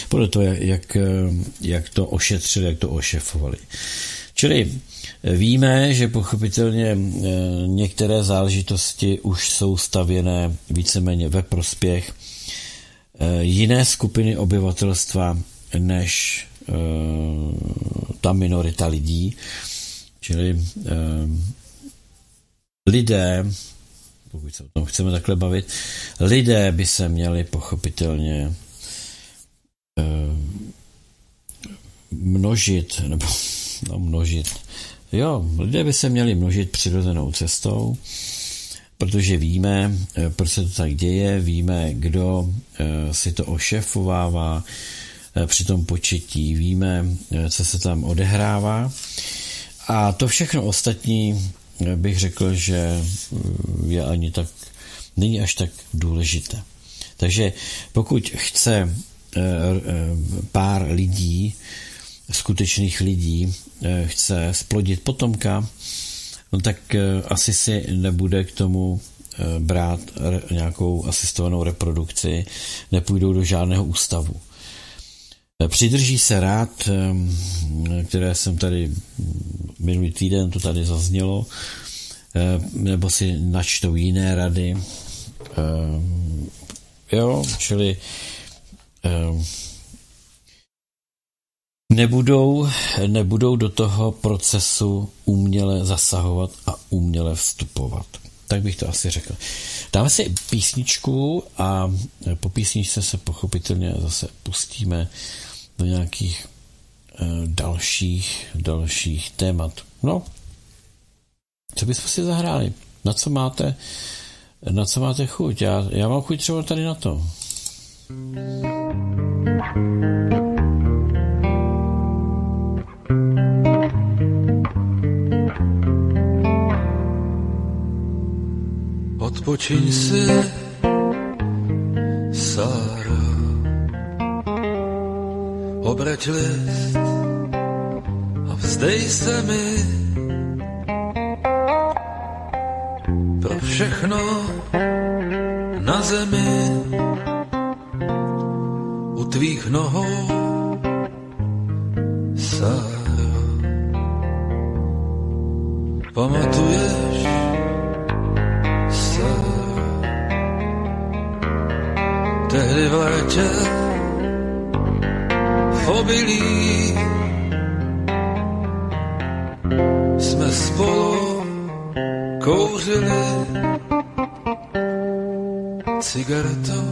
Podle toho, jak, jak to ošetřili, jak to ošefovali. Čili víme, že pochopitelně některé záležitosti už jsou stavěné víceméně ve prospěch jiné skupiny obyvatelstva než ta minorita lidí. Čili lidé, pokud se o tom chceme takhle bavit, lidé by se měli pochopitelně množit, nebo no, množit. Jo, lidé by se měli množit přirozenou cestou, protože víme, proč se to tak děje, víme, kdo si to ošefovává při tom početí, víme, co se tam odehrává. A to všechno ostatní bych řekl, že je ani tak, není až tak důležité. Takže pokud chce pár lidí, skutečných lidí, chce splodit potomka, no tak asi si nebude k tomu brát nějakou asistovanou reprodukci, nepůjdou do žádného ústavu. Přidrží se rád, které jsem tady minulý týden, to tady zaznělo, nebo si načtou jiné rady. Jo, čili Nebudou, nebudou do toho procesu uměle zasahovat a uměle vstupovat. Tak bych to asi řekl. Dáme si písničku a po písničce se pochopitelně zase pustíme do nějakých dalších, dalších témat. No, co bychom si zahráli? Na co máte, na co máte chuť? Já, já mám chuť třeba tady na to. Odpočiň si, Sáro, obrať list a vzdej se mi. Pro všechno na zemi u tvých nohou, Sáro, pamatuješ? Tehdy v létě v obilí jsme spolu kouřili cigaretu,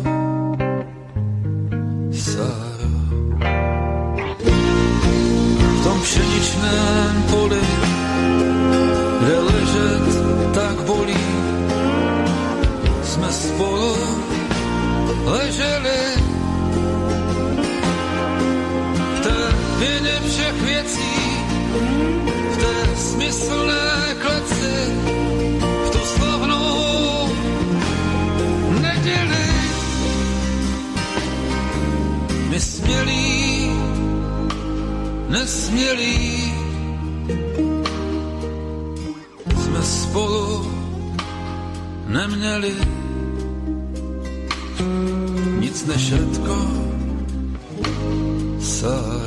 Sáro. pšeničném poli, kde ležet tak bolí. Jsme spolu leželi v té vině všech věcí, v té smyslné kleci, v tu slavnou neděli. My smělí, nesmělí, jsme spolu neměli nic než všetko sám.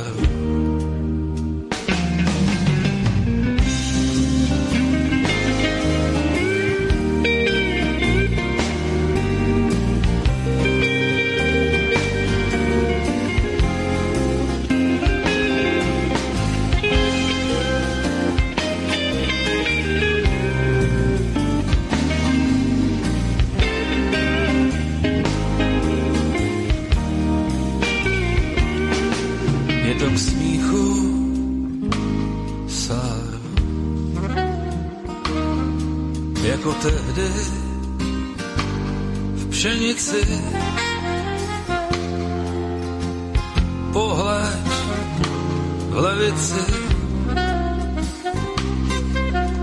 Tehdy v pšenici pohled v levici,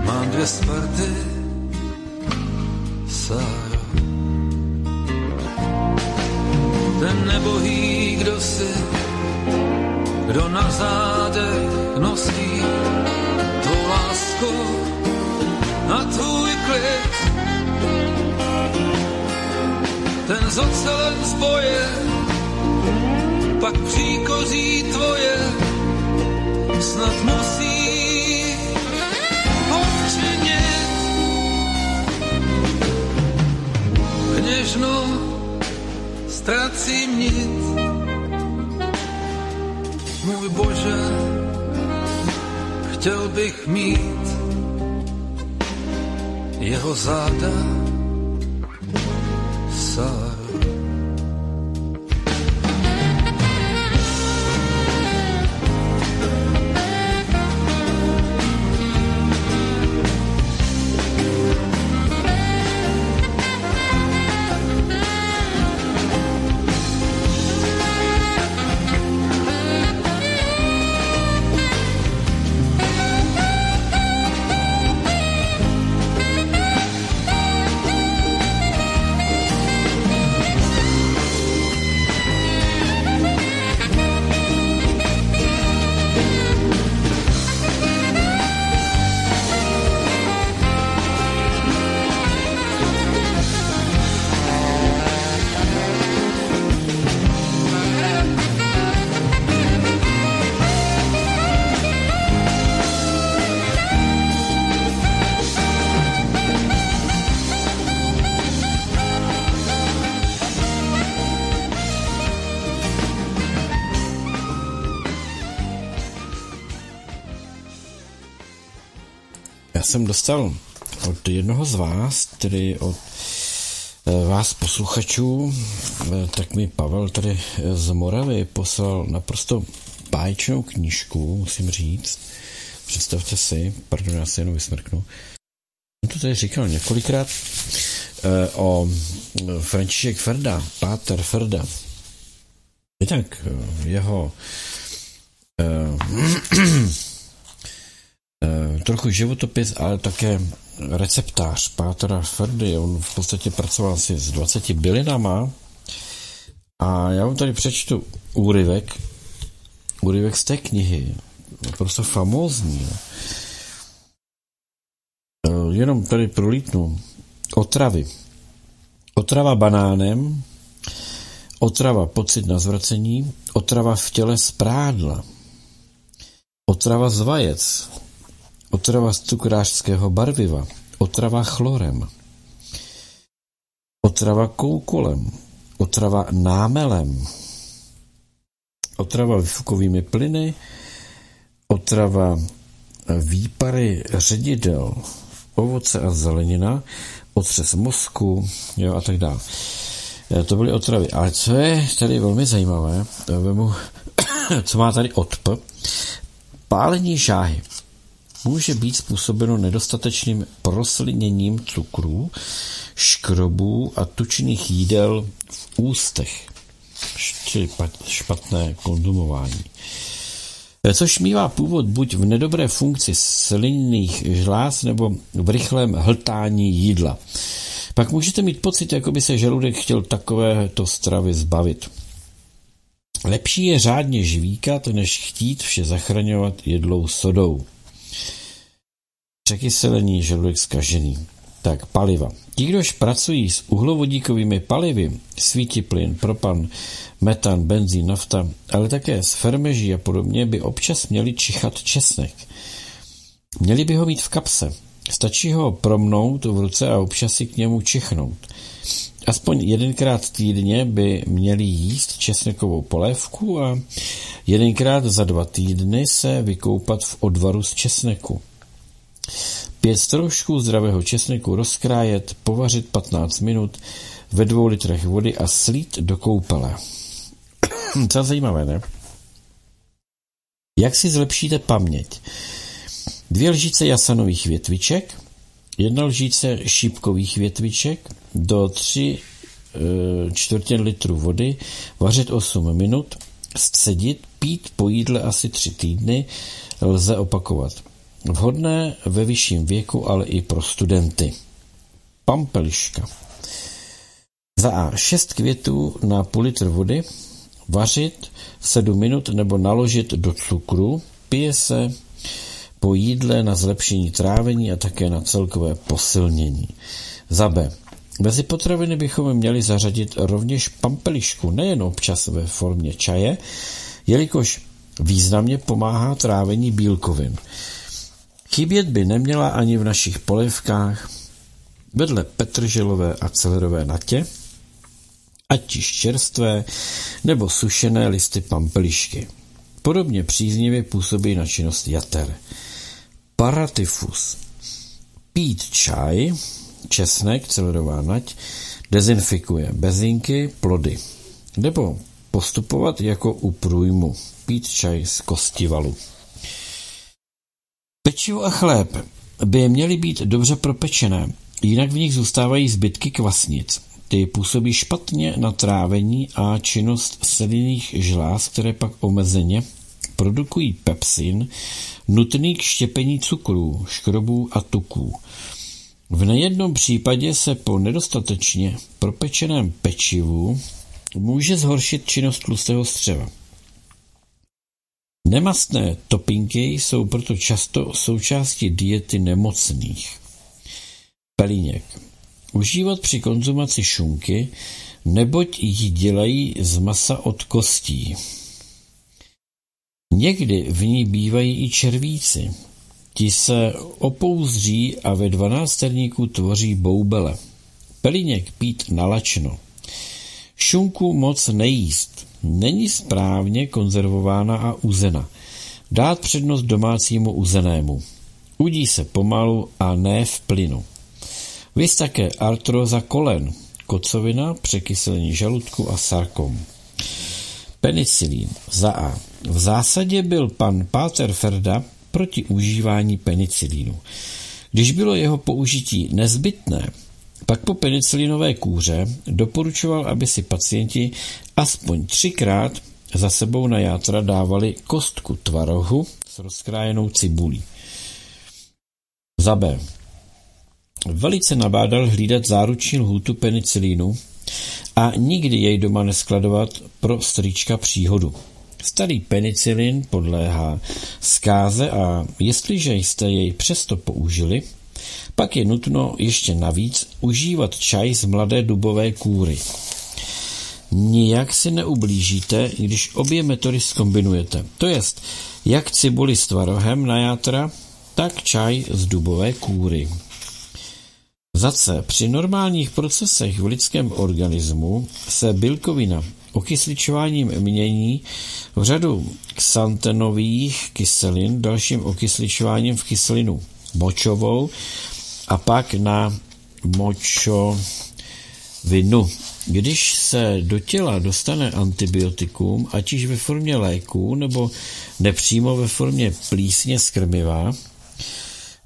mám dvě Sparty Sáro. Ten nebohý kdo si, kdo na zádech nosí tvou lásku a tvůj klid, ten z ocelen zboje, pak příkoří tvoje, snad musí odčinit. Kněžno, ztrácím nit, můj Bože, chtěl bych mít jeho záda sám. Jsem dostal od jednoho z vás, tedy od vás posluchačů, tak mi Pavel tady z Moravy poslal naprosto báječnou knížku, musím říct. Představte si, pardon, já se jenom vysmrknu. On to tady říkal několikrát o František Ferda, Páter Ferda. Je tak jeho trochu životopis, ale také receptář Pátera Ferdy. On v podstatě pracoval asi s dvaceti bylinama a já vám tady přečtu úryvek, úryvek z té knihy. Prostě famózní. Jenom tady prolítnu. Otravy. Otrava banánem, otrava pocit na zvracení, otrava v těle z prádla, otrava z vajec, otrava z cukrářského barviva, otrava chlorem, otrava koukolem, otrava námelem, otrava výfukovými plyny, otrava výpary ředidel, ovoce a zelenina, otřes mozku, jo, a tak dále. To byly otravy. Ale co je tady velmi zajímavé, vemu, co má tady odp, Pálení žáhy může být způsobeno nedostatečným prosliněním cukrů, škrobů a tučných jídel v ústech, čili špatné konzumování, což mívá původ buď v nedobré funkci slinných žláz nebo v rychlém hltání jídla. Pak můžete mít pocit, jako by se žaludek chtěl takovéto stravy zbavit. Lepší je řádně žvíkat, než chtít vše zachraňovat jedlou sodou. Překyselený žaludek zkažený. Tak, paliva. Ti, kdož pracují s uhlovodíkovými palivy, svítiplyn, propan, metan, benzín, nafta, ale také s fermeží a podobně, by občas měli čichat česnek. Měli by ho mít v kapse. Stačí ho promnout v ruce a občas si k němu čichnout. Aspoň jedenkrát týdně by měli jíst česnekovou polévku a jedenkrát za dva týdny se vykoupat v odvaru z česneku. Pět stroužků zdravého česneku rozkrájet, povařit patnáct minut ve dvou litrech vody a slít do koupele. Co zajímavé, ne? Jak si zlepšíte paměť? Dvě lžíce jasanových větviček, jedna lžíce šípkových větviček, do tři čtvrtin litru vody, vařit osm minut, scedit, pít po jídle asi tři týdny, lze opakovat. Vhodné ve vyšším věku, ale i pro studenty. Pampeliška. Za A šest květů na půl litr vody, vařit sedm minut nebo naložit do cukru, pije se po jídle na zlepšení trávení a také na celkové posilnění. Za B. Mezi potraviny bychom měli zařadit rovněž pampelišku, nejen občas ve formě čaje, jelikož významně pomáhá trávení bílkovin. Chybět by neměla ani v našich polévkách vedle petrželové a celerové natě, ať již čerstvé nebo sušené listy pampelišky. Podobně příznivě působí na činnost jater. Paratyfus. Pít čaj, česnek, celerová nať, dezinfikuje bezinky, plody. Nebo postupovat jako u průjmu. Pít čaj z kostivalu. Pečivo a chléb by měly být dobře propečené, jinak v nich zůstávají zbytky kvasnic. Ty působí špatně na trávení a činnost slinných žláz, které pak omezeně produkují pepsin, nutný k štěpení cukrů, škrobů a tuků. V nejednom případě se po nedostatečně propečeném pečivu může zhoršit činnost tlustého střeva. Nemastné topinky jsou proto často součástí diety nemocných. Pelínek. Užívat při konzumaci šunky, neboť ji dělají z masa od kostí. Někdy v ní bývají i červíci. Ti se opouzří a ve dvanácterníku tvoří boubele. Pelínek pít nalačno. Šunku moc nejíst. Není správně konzervována a uzena. Dát přednost domácímu uzenému. Udí se pomalu a ne v plynu. Viz také artróza kolen, kocovina, překyselení žaludku a sarkom. Penicilín. Za A. V zásadě byl pan Páter Ferda proti užívání penicilínu. Když bylo jeho použití nezbytné, pak po penicilínové kůře doporučoval, aby si pacienti aspoň třikrát za sebou na játra dávali kostku tvarohu s rozkrájenou cibulí. Za B. Velice nabádal hlídat záruční lhůtu penicilínu a nikdy jej doma neskladovat pro strýčka příhodu. Starý penicilin podléhá zkáze a jestliže jste jej přesto použili, pak je nutno ještě navíc užívat čaj z mladé dubové kůry. Nijak si neublížíte, když obě metody zkombinujete. To jest, jak cibuli s tvarohem na játra, tak čaj z dubové kůry. Za C. Při normálních procesech v lidském organismu se bílkovina okysličováním mění v řadu xantenových kyselin, dalším okysličováním v kyselinu močovou a pak na močo vinu. Když se do těla dostane antibiotikum, ať již ve formě léku nebo nepřímo ve formě plísně z krmiva,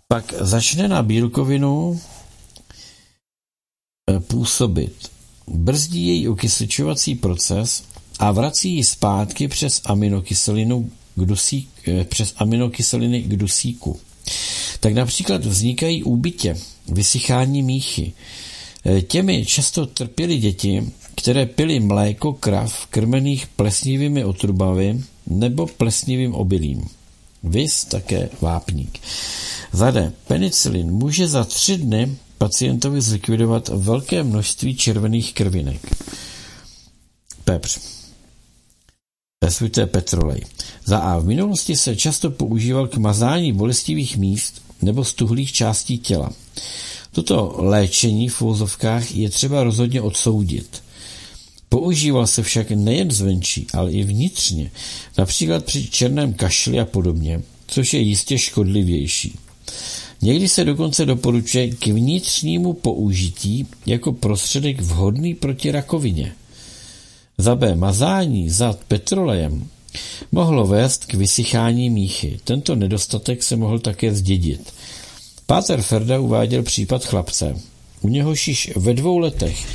pak začne na bílkovinu působit. Brzdí její okysličovací proces a vrací ji zpátky přes aminokyselinu k dusík, přes aminokyseliny k dusíku. Tak například vznikají úbytě, vysychání míchy. Těmi často trpěly děti, které pily mléko krav krmených plesnivými otrubami nebo plesnivým obilím. Viz také vápník. Zade penicilin může za tři dny pacientovi zlikvidovat velké množství červených krvinek. Pepř. Respektive petrolej. Za A. V minulosti se často používal k mazání bolestivých míst nebo stuhlých částí těla. Toto léčení v uvozovkách je třeba rozhodně odsoudit. Používal se však nejen zvenčí, ale i vnitřně, například při černém kašli a podobně, což je jistě škodlivější. Někdy se dokonce doporučuje k vnitřnímu použití jako prostředek vhodný proti rakovině. Za B. Mazání zad petrolejem mohlo vést k vysychání míchy. Tento nedostatek se mohl také zdědit. Páter Ferda uváděl případ chlapce. U něhož již ve dvou letech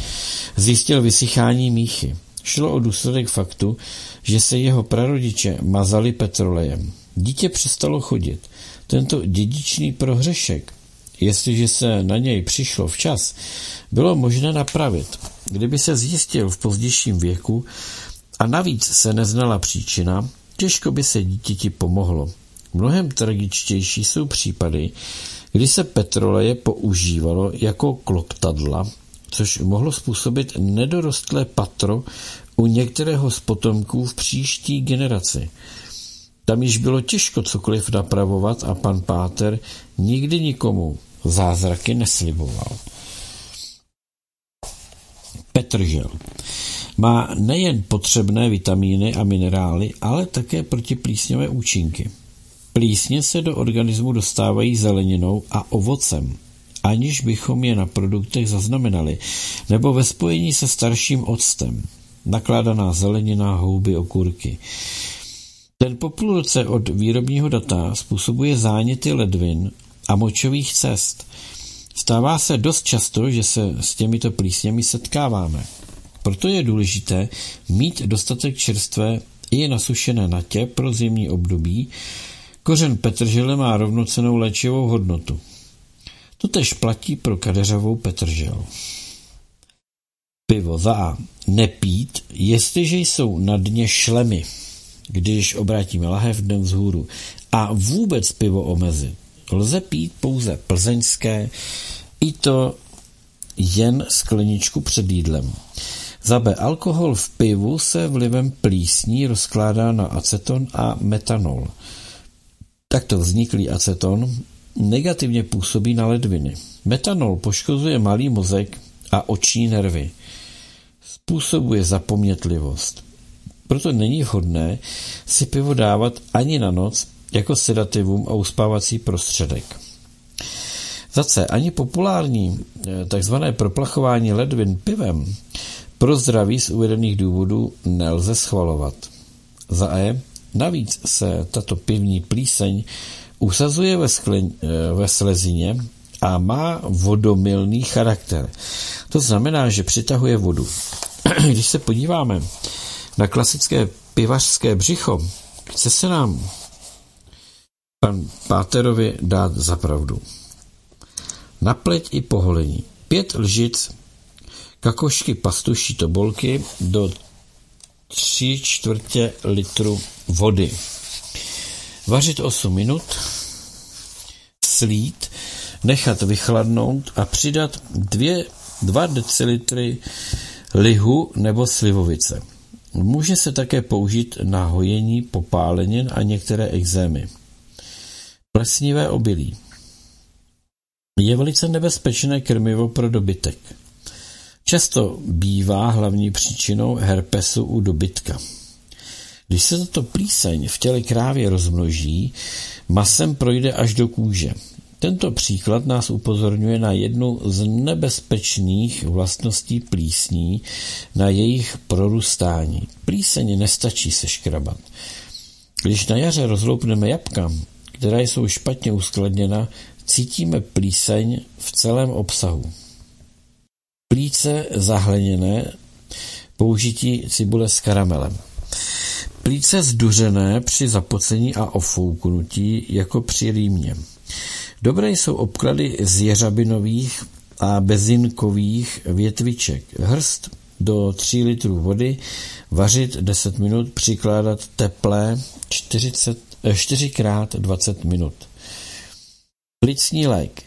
zjistil vysychání míchy. Šlo o důsledek faktu, že se jeho prarodiče mazali petrolejem. Dítě přestalo chodit. Tento dědičný prohřešek, jestliže se na něj přišlo včas, bylo možné napravit. Kdyby se zjistil v pozdějším věku a navíc se neznala příčina, těžko by se dítěti pomohlo. Mnohem tragičtější jsou případy, kdy se petroleje používalo jako kloktadla, což mohlo způsobit nedorostlé patro u některého z potomků v příští generaci. Tam již bylo těžko cokoliv napravovat a pan Páter nikdy nikomu zázraky nesliboval. Petržel má nejen potřebné vitamíny a minerály, ale také protiplísňové účinky. Plísně se do organismu dostávají zeleninou a ovocem, aniž bychom je na produktech zaznamenali, nebo ve spojení se starším octem, nakládaná zelenina, houby, okurky. Ten po půl roce od výrobního data způsobuje záněty ledvin a močových cest. Stává se dost často, že se s těmito plísněmi setkáváme. Proto je důležité mít dostatek čerstvé i nasušené natě pro zimní období. Kořen petržele má rovnocennou léčivou hodnotu. Totež platí pro kadeřavou petržel. Pivo. Za A. Nepít, jestliže jsou na dně šlemy, když obrátíme lahev dnem vzhůru, a vůbec pivo omezit. Lze pít pouze plzeňské, i to jen skleničku před jídlem. Za B. Alkohol v pivu se vlivem plísní rozkládá na aceton a metanol. Takto vzniklý aceton negativně působí na ledviny. Metanol poškozuje malý mozek a oční nervy. Způsobuje zapomnětlivost. Proto není vhodné si pivo dávat ani na noc jako sedativum a uspávací prostředek. Za C. Ani populární tzv. Proplachování ledvin pivem pro zdraví z uvedených důvodů nelze schvalovat. Za E. Navíc se tato pivní plíseň usazuje ve, sklen, ve slezině a má vodomilný charakter. To znamená, že přitahuje vodu. Když se podíváme na klasické pivařské břicho, chce se nám pan Páterovi dát za pravdu. Na pleť i poholení. Pět lžic kakošky pastuší tobolky do tři čtvrtě litru vody. Vařit osm minut, slít, nechat vychladnout a přidat dva decilitry lihu nebo slivovice. Může se také použít na hojení popálenin a některé ekzémy. Plesnivé obilí. Je velice nebezpečné krmivo pro dobytek. Často bývá hlavní příčinou herpesu u dobytka. Když se tato plíseň v těle krávy rozmnoží, masem projde až do kůže. Tento příklad nás upozorňuje na jednu z nebezpečných vlastností plísní, na jejich prorůstání. Plíseň nestačí seškrabat. Když na jaře rozloupneme jabka, která jsou špatně uskladněna, cítíme plíseň v celém obsahu. Plíce zahleněné, použití cibule s karamelem. Plíce zduřené při zapocení a ofouknutí jako při rýmě. Dobré jsou obklady z jeřabinových a bezinkových větviček. Hrst do tří litrů vody, vařit deset minut, přikládat teplé čtyřikrát dvacet minut. Plicní lék.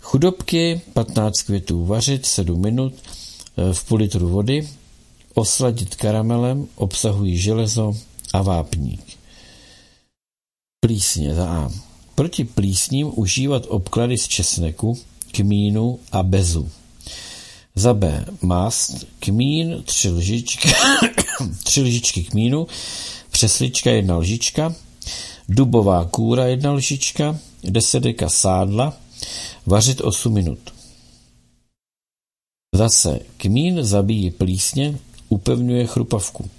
Chudobky patnáct květů, vařit sedm minut v půl litru vody, osladit karamelem, obsahují železo a vápník. Plísně za A. Proti plísním užívat obklady z česneku, kmínu a bezu. Za B. Mast, kmín, tři lžičky, tři lžičky kmínu, přeslička jedna lžička, dubová kůra jedna lžička, deset deka sádla, vařit osm minut. Zase kmín zabíjí plísně, upevňuje chrupavku.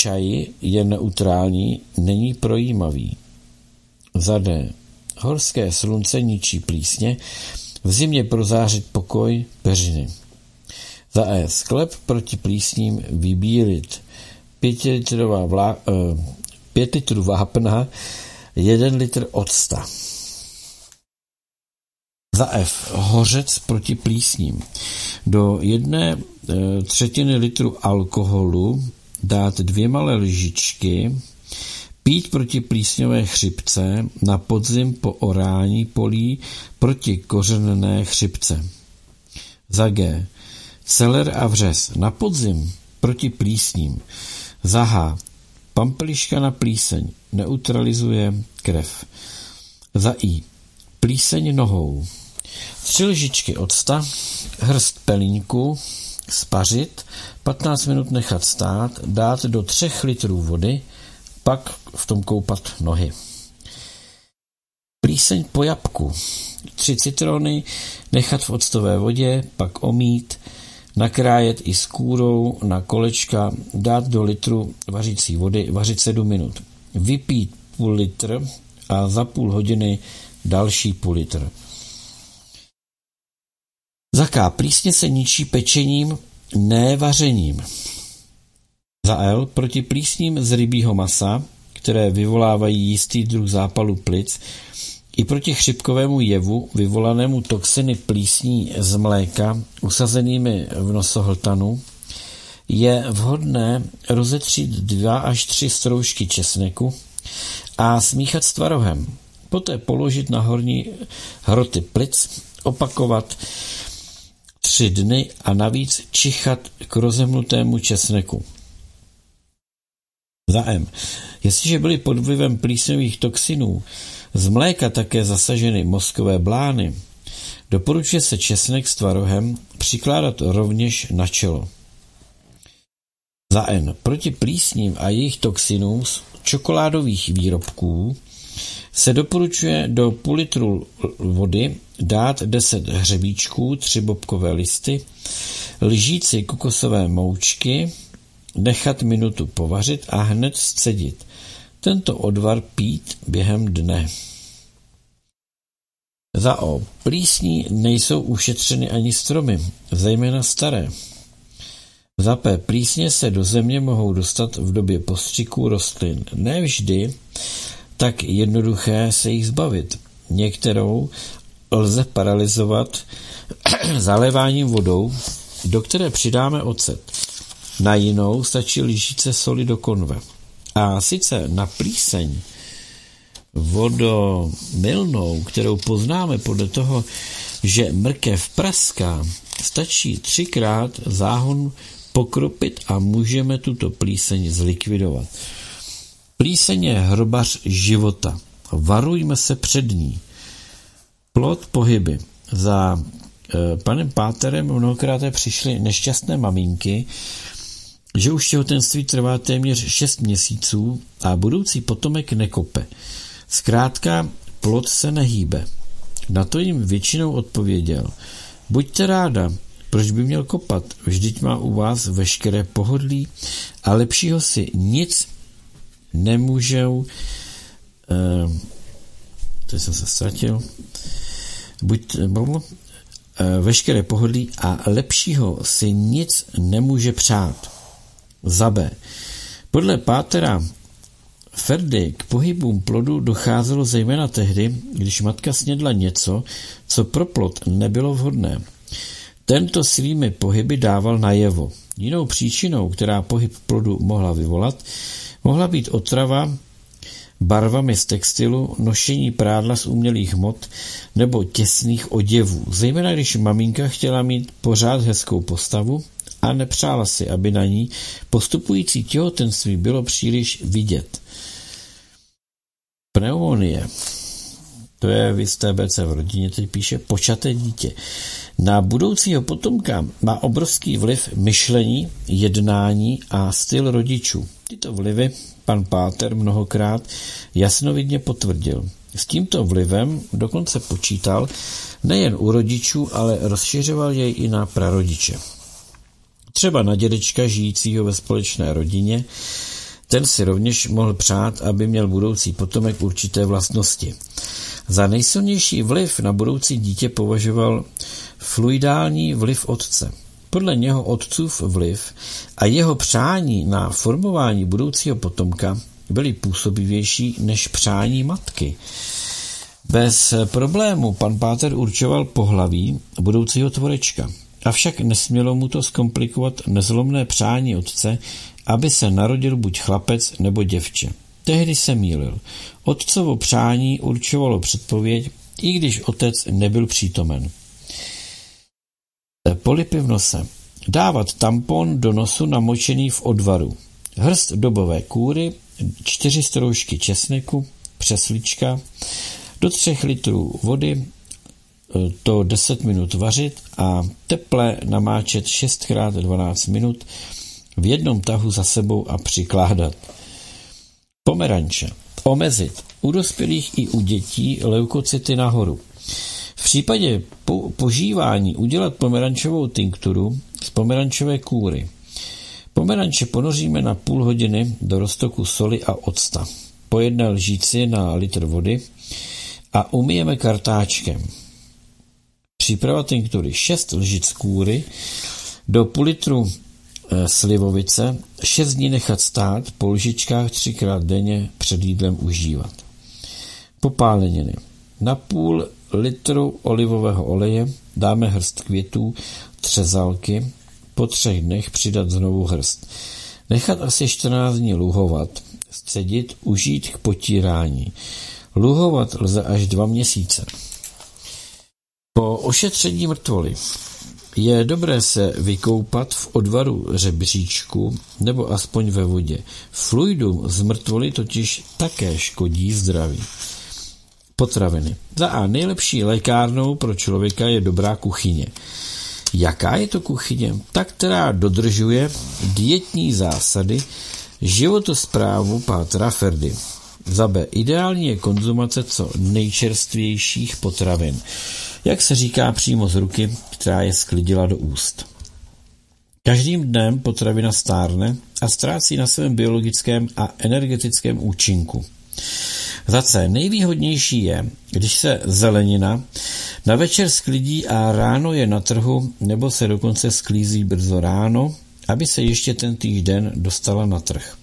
Čaj je neutrální, není projímavý. Za D. Horské slunce ničí plísně, v zimě prozářit pokoj peřiny. Za E. Sklep proti plísním vybílit. pětilitrová vlá, pět litrů vápna, jeden litr octa. Za F. Hořec proti plísním. Do jedné e, třetiny litru alkoholu dát dvě malé lžičky, pít proti plísňové chřipce, na podzim po orání polí proti kořenné chřipce. Za G. Celer a vřes na podzim proti plísním. Za H. Pampeliška na plíseň neutralizuje krev. Za I. Plíseň nohou. Tři lžičky octa, hrst pelínku, spařit, patnáct minut nechat stát, dát do tři litrů vody, pak v tom koupat nohy. Plíseň po jabku. Tři citrony nechat v octové vodě, pak omít, nakrájet i s kůrou na kolečka, dát do litru vařící vody, vařit sedm minut. Vypít půl litr a za půl hodiny další půl litr. Za K. Plísně se ničí pečením, ne vařením. Za L. Proti plísním z rybího masa, které vyvolávají jistý druh zápalu plic, i proti chřipkovému jevu vyvolanému toxiny plísní z mléka usazenými v nosohltanu je vhodné rozetřít dva až tři stroužky česneku a smíchat s tvarohem. Poté položit na horní hroty plic, opakovat tři dny a navíc čichat k rozemnutému česneku. Za M. Jestliže byly pod vlivem plísňových toxinů z mléka také zasaženy mozkové blány, doporučuje se česnek s tvarohem přikládat rovněž na čelo. Za N. Proti plísním a jejich toxinům z čokoládových výrobků se doporučuje do půl litru vody dát deset hřebíčků, tři bobkové listy, lžíci kokosové moučky, nechat minutu povařit a hned scedit. Tento odvar pít během dne. Za O. Plísní nejsou ušetřeny ani stromy, zejména staré. Za P. Plísně se do země mohou dostat v době postřiků rostlin. Ne vždy tak jednoduché se jich zbavit. Některou lze paralyzovat zaléváním vodou, do které přidáme ocet. Na jinou stačí lžíce soli do konve. A sice na plíseň vodomilnou, kterou poznáme podle toho, že mrkev praská, stačí třikrát záhon pokropit a můžeme tuto plíseň zlikvidovat. Plíseň je hrobař života. Varujme se před ní. Plod pohyby. Za e, panem Páterem mnohokrát přišly nešťastné maminky, že už těhotenství trvá téměř šest měsíců a budoucí potomek nekope. Zkrátka, plod se nehýbe. Na to jim většinou odpověděl: buďte ráda, proč by měl kopat, vždyť má u vás veškeré pohodlí a lepšího si nic nemůžou. Eh, to jsem se ztratil. Buď, bom, eh, veškeré pohodlí a lepšího si nic nemůže přát. Za B. Podle pátera Ferdy k pohybům plodu docházelo zejména tehdy, když matka snědla něco, co pro plod nebylo vhodné. Tento svými pohyby dával najevo. Jinou příčinou, která pohyb plodu mohla vyvolat, mohla být otrava barvami z textilu, nošení prádla z umělých hmot nebo těsných oděvů. Zejména když maminka chtěla mít pořád hezkou postavu a nepřála si, aby na ní postupující těhotenství bylo příliš vidět. Pneumonie, to je v T B C v rodině, teď píše počaté dítě. Na budoucího potomka má obrovský vliv myšlení, jednání a styl rodičů. Tyto vlivy pan páter mnohokrát jasnovidně potvrdil. S tímto vlivem dokonce počítal nejen u rodičů, ale rozšiřoval jej i na prarodiče. Třeba na dědečka žijícího ve společné rodině, ten si rovněž mohl přát, aby měl budoucí potomek určité vlastnosti. Za nejsilnější vliv na budoucí dítě považoval fluidální vliv otce. Podle něho otcův vliv a jeho přání na formování budoucího potomka byly působivější než přání matky. Bez problému pan páter určoval pohlaví budoucího tvorečka. Avšak nesmělo mu to zkomplikovat nezlomné přání otce, aby se narodil buď chlapec nebo děvče. Tehdy se mýlil. Otcovo přání určovalo předpověď, i když otec nebyl přítomen. Polipy v nose. Dávat tampon do nosu namočený v odvaru. Hrst dobové kůry, čtyři stroužky česneku, přeslička, do třech litrů vody, to deset minut vařit a teple namáčet šest krát dvanáct minut, v jednom tahu za sebou a přikládat. Pomeranče. Omezit. U dospělých i u dětí leukocyty nahoru. V případě po- požívání udělat pomerančovou tinkturu z pomerančové kůry. Pomeranče ponoříme na půl hodiny do roztoku soli a octa. Po jedné lžíci na litr vody a umyjeme kartáčkem. Příprava tinktury: šest lžic kůry do půl litru slivovice, šest dní nechat stát, po lžičkách třikrát denně před jídlem užívat. Popáleniny. Na půl litru olivového oleje dáme hrst květů, třezalky, po třech dnech přidat znovu hrst. Nechat asi čtrnáct dní luhovat, středit, užít k potírání. Luhovat lze až dva měsíce. Po ošetření mrtvoly je dobré se vykoupat v odvaru řebříčku nebo aspoň ve vodě. Fluidum z mrtvoly totiž také škodí zdraví. Potraviny. Za A. Nejlepší lékárnou pro člověka je dobrá kuchyně. Jaká je to kuchyně? Ta, která dodržuje dietní zásady, životosprávu pátra Ferdy. Za B. Ideální je konzumace co nejčerstvějších potravin. Jak se říká přímo z ruky, která je sklidila do úst. Každým dnem potravina stárne a ztrácí na svém biologickém a energetickém účinku. Za C. Nejvýhodnější je, když se zelenina na večer sklidí a ráno je na trhu, nebo se dokonce sklízí brzo ráno, aby se ještě ten týden dostala na trh.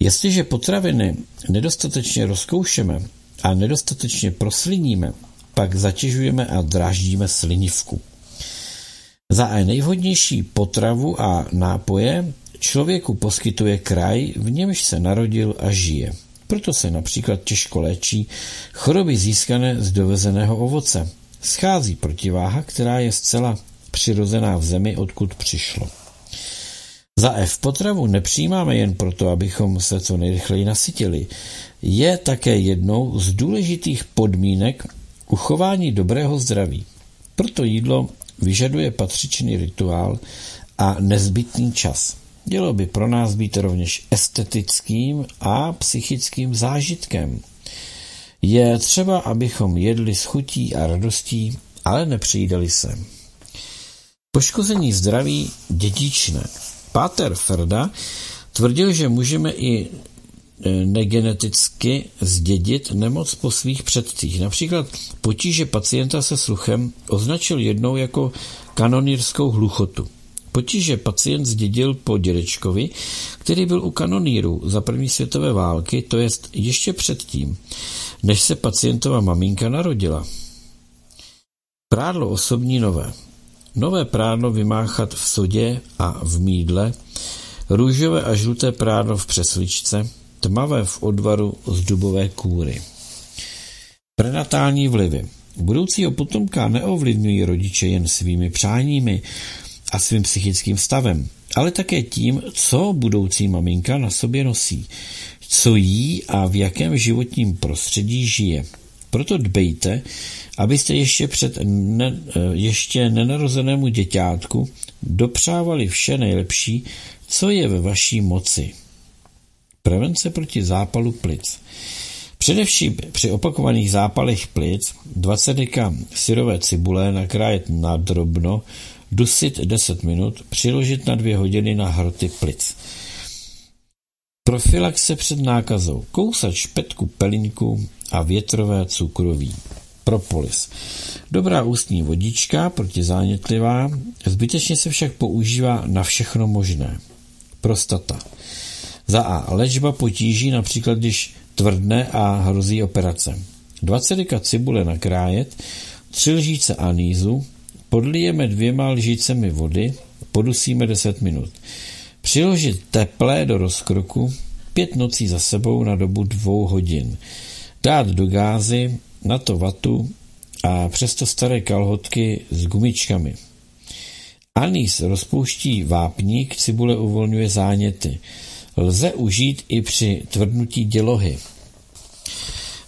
Jestliže potraviny nedostatečně rozkoušeme a nedostatečně prosliníme, pak zatěžujeme a dráždíme slinivku. Za E. Nejvhodnější potravu a nápoje člověku poskytuje kraj, v němž se narodil a žije. Proto se například těžko léčí choroby získané z dovezeného ovoce. Schází protiváha, která je zcela přirozená v zemi, odkud přišlo. Za F. Potravu nepřijímáme jen proto, abychom se co nejrychleji nasytili. Je také jednou z důležitých podmínek uchování dobrého zdraví. Proto jídlo vyžaduje patřičný rituál a nezbytný čas. Mělo by pro nás být rovněž estetickým a psychickým zážitkem. Je třeba, abychom jedli s chutí a radostí, ale nepřijídali se. Poškození zdraví dědičné. Páter Ferda tvrdil, že můžeme i negeneticky zdědit nemoc po svých předcích. Například potíže pacienta se sluchem označil jednou jako kanonýrskou hluchotu. Potíže pacient zdědil po dědečkovi, který byl u kanonýrů za první světové války, to jest ještě předtím, než se pacientova maminka narodila. Prádlo osobní nové. Nové prádlo vymáchat v sodě a v mýdle, růžové a žluté prádlo v přesličce, tmavé v odvaru z dubové kůry. Prenatální vlivy. Budoucího potomka neovlivňují rodiče jen svými přáními a svým psychickým stavem, ale také tím, co budoucí maminka na sobě nosí, co jí a v jakém životním prostředí žije. Proto dbejte, abyste ještě před ne, ještě nenarozenému děťátku dopřávali vše nejlepší, co je ve vaší moci. Prevence proti zápalu plic. Především při opakovaných zápalech plic dvacet dekam syrové cibule nakrájet na drobno, dusit deset minut, přiložit na dvě hodiny na hroty plic. Profilaxe před nákazou. Kousat špetku pelinku a větrové cukroví. Propolis. Dobrá ústní vodička, protizánětlivá, zbytečně se však používá na všechno možné. Prostata. Za A. Léčba potíží, například když tvrdne a hrozí operace. dvacet dekam cibule nakrájet, tři lžíce anýzu, podlijeme dvěma lžícemi vody, podusíme deset minut. Přiložit teplé do rozkroku, pět nocí za sebou na dobu dvou hodin. Dát do gázy, na to vatu a přesto staré kalhotky s gumičkami. Anýs rozpouští vápník, cibule uvolňuje záněty. Lze užít i při tvrdnutí dělohy.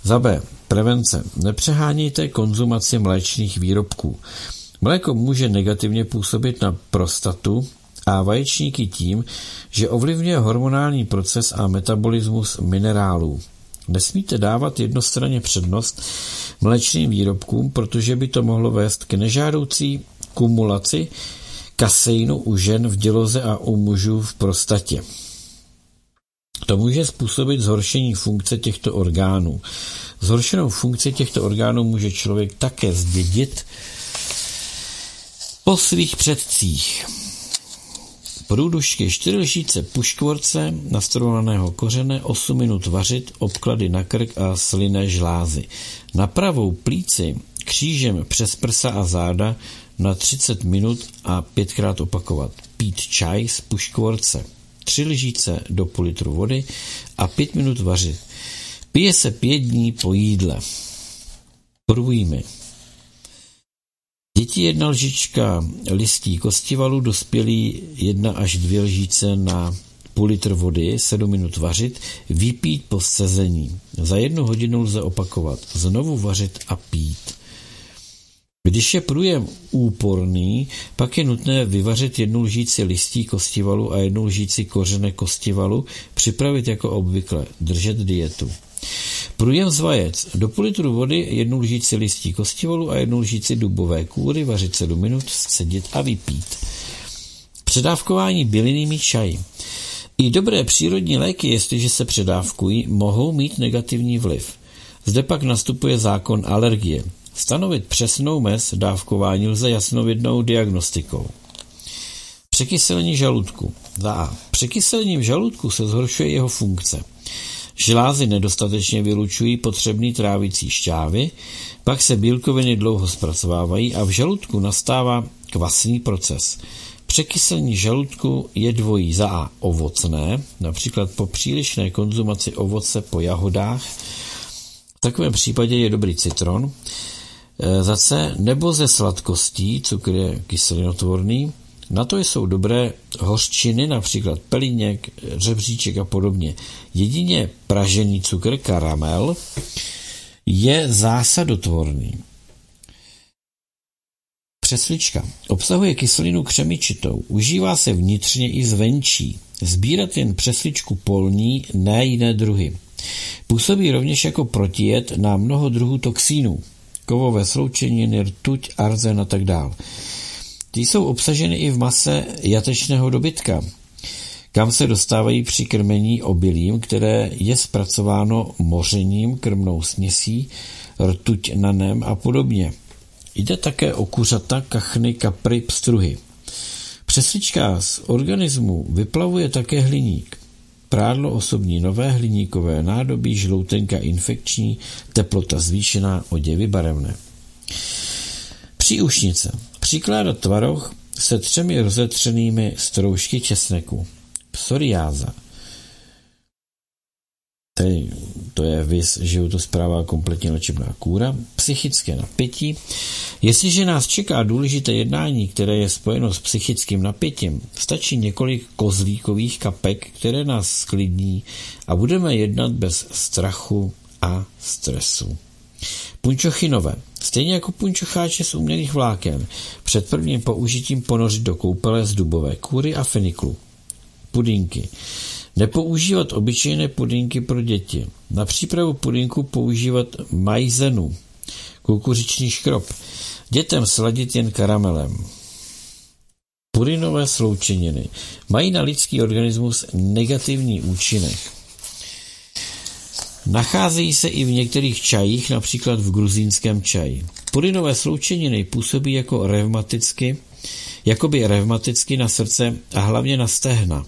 Za B. Prevence. Nepřehánějte konzumaci mléčných výrobků. Mléko může negativně působit na prostatu a vaječníky tím, že ovlivňuje hormonální proces a metabolismus minerálů. Nesmíte dávat jednostranně přednost mléčným výrobkům, protože by to mohlo vést k nežádoucí kumulaci kaseinu u žen v děloze a u mužů v prostatě. To může způsobit zhoršení funkce těchto orgánů. Zhoršenou funkci těchto orgánů může člověk také zdědit po svých předcích. Průdušky, čtyři lžíce puškvorce, nastrovaného kořene, osm minut vařit, obklady na krk a slinné žlázy. Na pravou plíci křížem přes prsa a záda na třicet minut a pětkrát opakovat. Pít čaj z puškvorce. tři lžíce do půl litru vody a pět minut vařit. Pije se pět dní po jídle. Průjmy. Děti jedna lžička listí kostivalu, dospělí jedna až dvě lžíce na půl litr vody, sedm minut vařit, vypít po sezení. Za jednu hodinu lze opakovat, znovu vařit a pít. Když je průjem úporný, pak je nutné vyvařit jednu lžíci listí kostivalu a jednu lžíci kořene kostivalu, připravit jako obvykle, držet dietu. Průjem z vajec. Do půl litru vody jednu lžíci listí kostivalu a jednu lžíci dubové kůry, vařit sedm minut, scedit a vypít. Předávkování bylinnými čaji. I dobré přírodní léky, jestliže se předávkují, mohou mít negativní vliv. Zde pak nastupuje zákon alergie. Stanovit přesnou mez dávkování lze jasnovidnou diagnostikou. Překyselení žaludku. Za A. Překyselením žaludku se zhoršuje jeho funkce. Žlázy nedostatečně vylučují potřebný trávicí šťávy, pak se bílkoviny dlouho zpracovávají a v žaludku nastává kvasný proces. Překyselení žaludku je dvojí. Za A. Ovocné, například po přílišné konzumaci ovoce po jahodách, v takovém případě je dobrý citron, za C. Nebo ze sladkostí, cukr je kyselinotvorný, na to jsou dobré hořčiny, například pelínek, řebříček a podobně. Jedině pražený cukr, karamel, je zásadotvorný. Přeslička. Obsahuje kyselinu křemičitou. Užívá se vnitřně i zvenčí. Sbírat jen přesličku polní, ne jiné druhy. Působí rovněž jako protijed na mnoho druhů toxínů, kovové sloučeniny, rtuť, arzen a tak dále. Ty jsou obsaženy i v mase jatečného dobytka, kam se dostávají při krmení obilím, které je zpracováno mořením, krmnou směsí, rtuťnanem a podobně. Jde také o kuřata, kachny, kapry, pstruhy. Přeslička z organismu vyplavuje také hliník. Prádlo, osobní, nové, hliníkové nádobí, žloutenka infekční, teplota zvýšená, oděvy barevné. Příušnice. Přikládat tvaroh se třemi rozetřenými stroužky česneku. Psoriáza. Tady to je viz, že ju to zpráva kompletně léčebná kůra. Psychické napětí. Jestliže nás čeká důležité jednání, které je spojeno s psychickým napětím, stačí několik kozlíkových kapek, které nás sklidní a budeme jednat bez strachu a stresu. Punčochinové. Stejně jako punčocháče z umělých vláken, před prvním použitím ponořit do koupele z dubové kůry a feniklu. Pudinky. Nepoužívat obyčejné pudinky pro děti. Na přípravu pudinku používat majzenu, kukuřičný škrob. Dětem sladit jen karamelem. Purinové sloučeniny mají na lidský organismus negativní účinek. Nacházejí se i v některých čajích, například v gruzínském čaji. Purinové sloučeniny působí jako revmaticky, jakoby revmaticky na srdce a hlavně na stehna.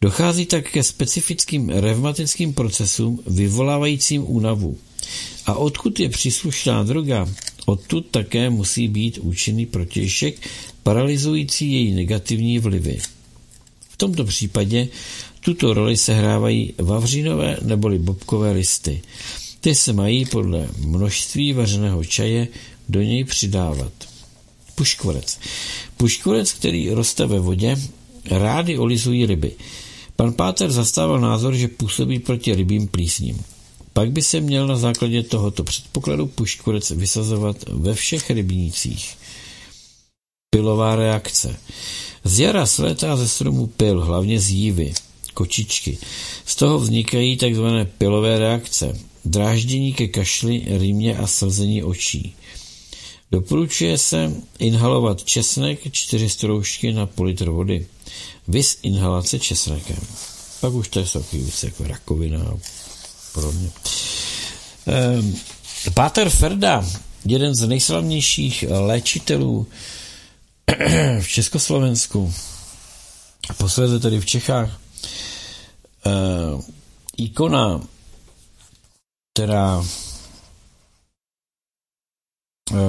Dochází tak ke specifickým revmatickým procesům vyvolávajícím únavu. A odkud je příslušná droga, odtud také musí být účinný protějšek paralyzující její negativní vlivy. V tomto případě tuto roli sehrávají vavřínové neboli bobkové listy. Ty se mají podle množství vařeného čaje do něj přidávat. Puškvorec. Puškvorec, který roste ve vodě, rády olizují ryby. Pan Páter zastával názor, že působí proti rybím plísním. Pak by se měl na základě tohoto předpokladu puškvorec vysazovat ve všech rybnících. Pilová reakce. Z jara slétá ze stromu pil, hlavně z jívy, kočičky. Z toho vznikají tzv. Pilové reakce, dráždění ke kašli, rýmě a slzení očí. Doporučuje se inhalovat česnek čtyři stroužky na půl litr vody. Viz inhalace česnekem. Pak už to je takový víc jako rakovina a podobně. Ehm, Páter Ferda, jeden z nejslavnějších léčitelů v Československu a posléze tedy v Čechách, ehm, ikona, která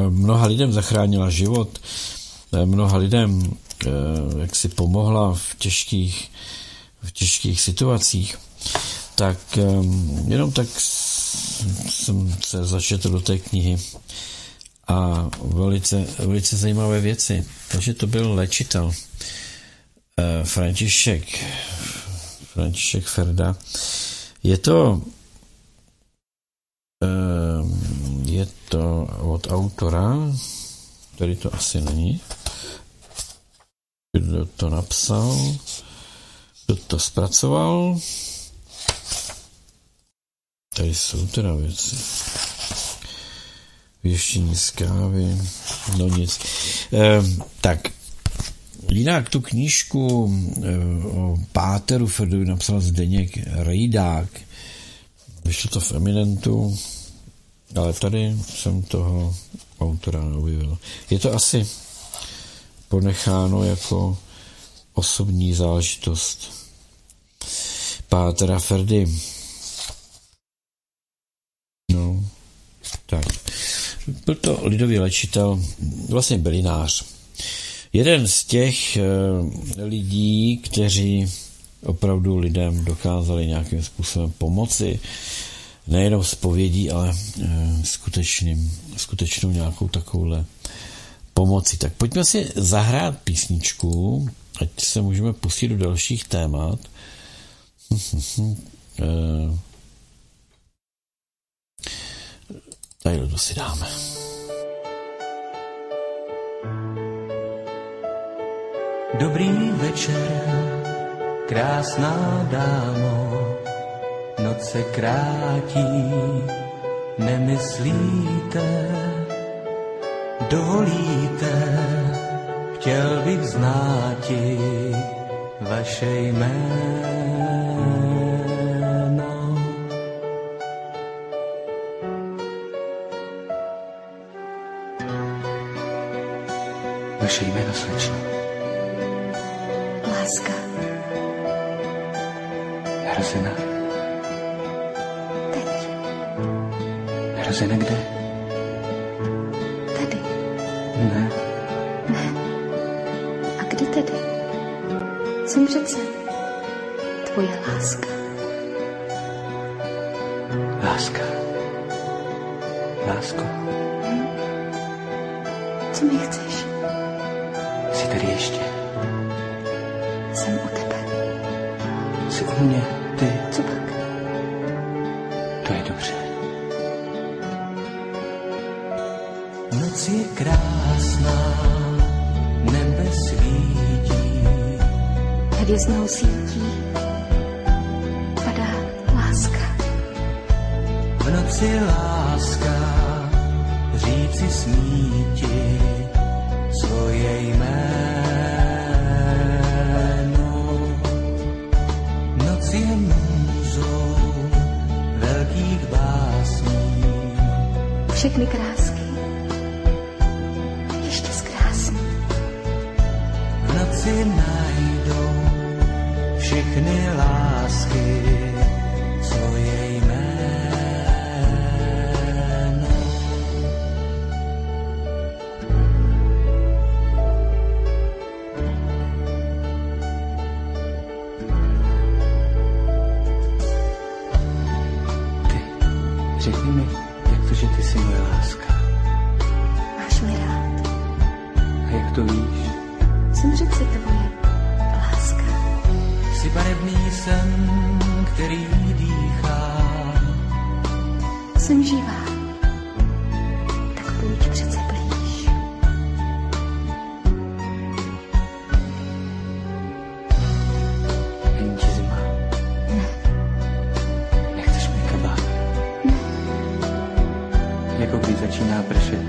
mnoha lidem zachránila život, mnoha lidem jak si pomohla v těžkých, v těžkých situacích, tak jenom tak jsem se začetl do té knihy a velice, velice zajímavé věci. Takže to byl léčitel František František Ferda. Je to je to od autora, který to asi není, kdo to napsal, kdo to zpracoval. Tady jsou teda věci. Věštění z kávy, no nic. E, tak, jinak tu knížku e, o Páteru Ferdu napsal Zdeněk Rejdák. Vyšlo to v Eminentu, ale tady jsem toho autora neobjevil. Je to asi ponecháno jako osobní záležitost Pátera Ferdy. No, tak. Byl to lidový léčitel, vlastně bylinář. Jeden z těch e, lidí, kteří opravdu lidem dokázali nějakým způsobem pomoci, nejenom zpovědí, ale e, skutečným, skutečnou nějakou takovouhle pomoci. Tak pojďme si zahrát písničku, ať se můžeme pustit do dalších témat. e, tady to si dáme. Dobrý večer, krásná dámo, noc se krátí, nemyslíte, dovolíte, chtěl bych znáti vaše jméno. Vaše jméno, slečno. Láska. Narozena. Teď. Narozena kde? Tady. Ne. Ne. A kdy tedy? Jsem přece tvoje láska. Láska. Lásko. Hm? Co mi chceš? Jsi tady ještě. Jsem u tebe. Jsi u mě, ty. Co pak? To je dobře. Noc je krásná, nebe svítí. Hvězdnou sítí padá láska. V noci láska říci smíti svoje jméno. Noc je můzou velkých básní. Všechny krásky ještě zkrásní. V noci najdou všechny lásky svoje jméno. Ty, řekni mi, jak to, že ty jsi moje láska? Máš mi rád. A jak to víš? Jsem přece tvoje. Jsi barevný sen, který dýchá. Jsem živá, tak pojď přece blíž. Není ti zima? Ne. Nechceš mi kabát? Ne. Jako když začíná pršet?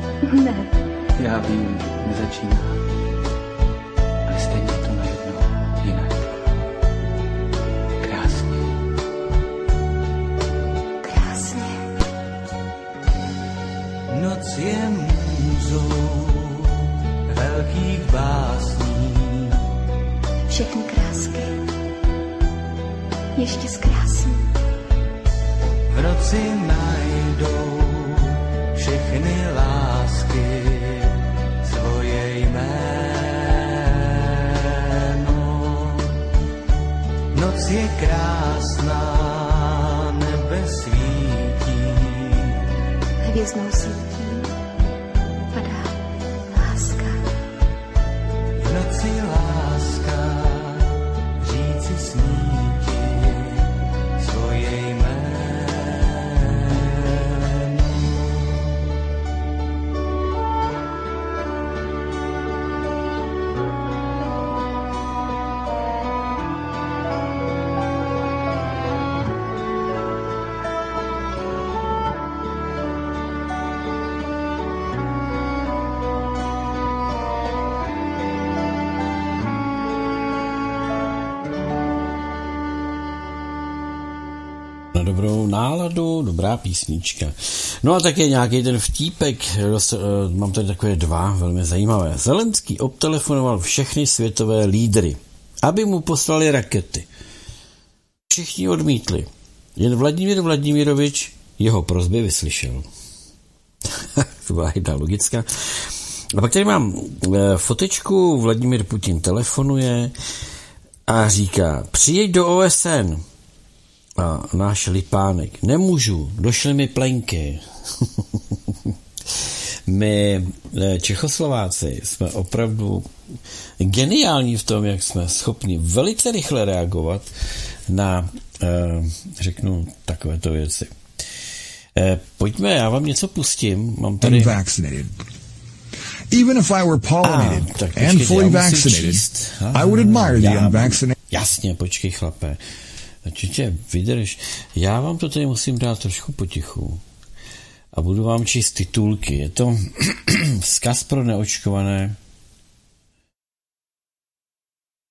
Ne. Já vím, nezačíná. Ale stejně to najednou jinak. Noc je můzou velkých básní. Všechny krásky ještě zkrásní. V noci najdou všechny lásky svoje jméno. Noc je krásná, nebe svítí. Hvězdnou sítí padá láska. V noci láska říci smíti svoje jméno. Na dobrou náladu, dobrá písnička. No a také nějaký ten vtípek, mám tady takové dva velmi zajímavé. Zelenský obtelefonoval všechny světové lídry, aby mu poslali rakety. Všichni odmítli. Jen Vladimír Vladimirovič jeho prosby vyslyšel. To byla jedna logická. A pak tady mám fotečku, Vladimír Putin telefonuje a říká, přijeď do O S N. A náš Lipánek, nemůžu, došly mi plenky. My Čechoslováci jsme opravdu geniální v tom, jak jsme schopni velice rychle reagovat na, řeknu, takovéto věci. Pojďme, já vám něco pustím. Mám tady... Even if I were pollinated ah, počkej, and fully vaccinated, I would admire the unvaccinated. Jasně, počkej, chlape. Určitě vydrž. Já vám to tady musím dát trošku potichu a budu vám číst titulky. Je to vzkaz pro neočkované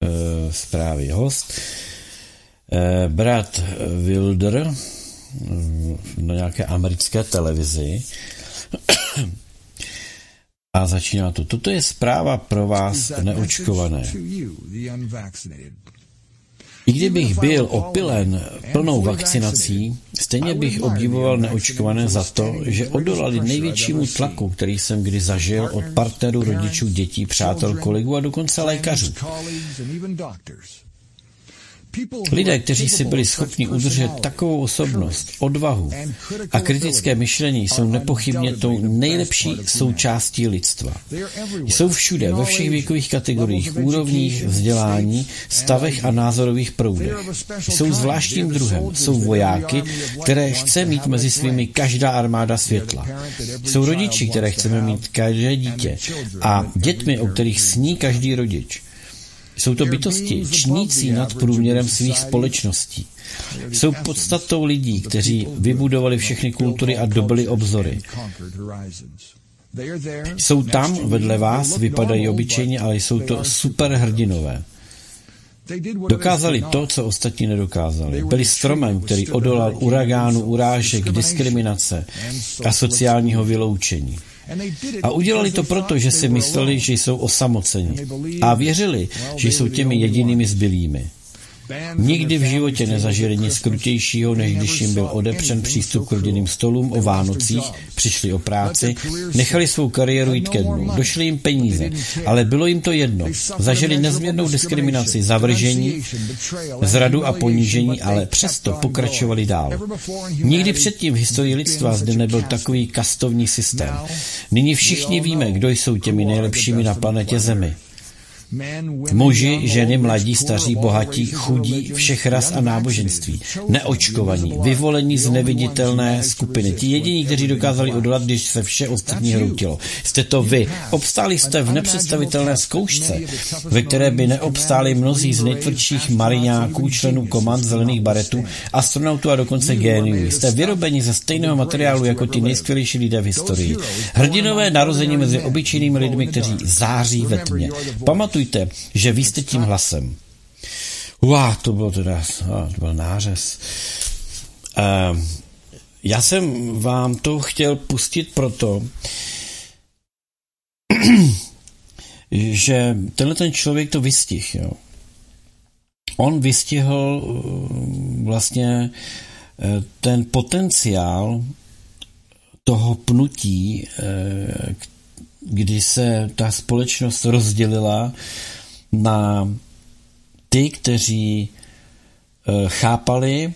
e, zprávy. Host e, brat Wilder na nějaké americké televizi a začíná to. Toto je zpráva pro vás neočkované. I kdybych byl opylen plnou vakcinací, stejně bych obdivoval neočkované za to, že odolali největšímu tlaku, který jsem kdy zažil od partnerů, rodičů, dětí, přátel, kolegů a dokonce lékařů. Lidé, kteří si byli schopni udržet takovou osobnost, odvahu a kritické myšlení, jsou nepochybně tou nejlepší součástí lidstva. Jsou všude, ve všech věkových kategoriích, úrovních, vzdělání, stavech a názorových proudech. Jsou zvláštním druhem, jsou vojáky, které chce mít mezi svými každá armáda světla. Jsou rodiči, které chceme mít každé dítě a dětmi, o kterých sní každý rodič. Jsou to bytosti, čnící nad průměrem svých společností. Jsou podstatou lidí, kteří vybudovali všechny kultury a dobyli obzory. Jsou tam, vedle vás, vypadají obyčejně, ale jsou to superhrdinové. Dokázali to, co ostatní nedokázali. Byli stromem, který odolal uragánu, urážek, diskriminace a sociálního vyloučení. A udělali to proto, že si mysleli, že jsou osamoceni. A věřili, že jsou těmi jedinými zbylými. Nikdy v životě nezažili nic krutějšího, než když jim byl odepřen přístup k rodinným stolům o Vánocích, přišli o práci, nechali svou kariéru jít ke dnu, došly jim peníze, ale bylo jim to jedno. Zažili nezměrnou diskriminaci, zavržení, zradu a ponížení, ale přesto pokračovali dál. Nikdy předtím v historii lidstva zde nebyl takový kastovní systém. Nyní všichni víme, kdo jsou těmi nejlepšími na planetě Zemi. Muži, ženy, mladí, staří, bohatí, chudí, všech ras a náboženství, neočkovaní, vyvolení z neviditelné skupiny, ti jediní, kteří dokázali odolat, když se vše ostatní hroutilo. Jste to vy. Obstáli jste v nepředstavitelné zkoušce, ve které by neobstáli mnozí z nejtvrdších mariňáků, členů komand, zelených baretů, astronautů a dokonce géniů. Jste vyrobeni ze stejného materiálu jako ti nejskvělejší lidé v historii. Hrdinové narození mezi obyčejnými lidmi, kteří září ve tmě. Pamatujte, že vy jste tím hlasem. Uá, to bylo teda, to byl nářez. Uh, já jsem vám to chtěl pustit proto, že tenhle ten člověk to vystihl. Jo. On vystihl vlastně ten potenciál toho pnutí, kdy se ta společnost rozdělila na ty, kteří chápali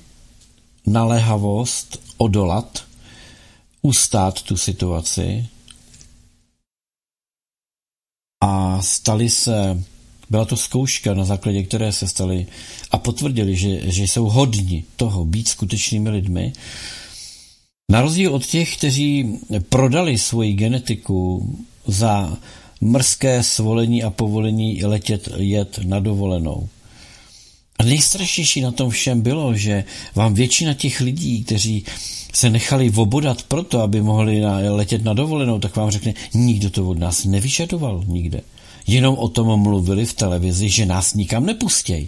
naléhavost odolat, ustát tu situaci a stali se, byla to zkouška, na základě které se stali a potvrdili, že, že jsou hodni toho být skutečnými lidmi, na rozdíl od těch, kteří prodali svoji genetiku za mrzké svolení a povolení letět jet na dovolenou. A nejstrašnější na tom všem bylo, že vám většina těch lidí, kteří se nechali vobodat proto, aby mohli letět na dovolenou, tak vám řekne, nikdo to od nás nevyžadoval nikde. Jenom o tom mluvili v televizi, že nás nikam nepustěj.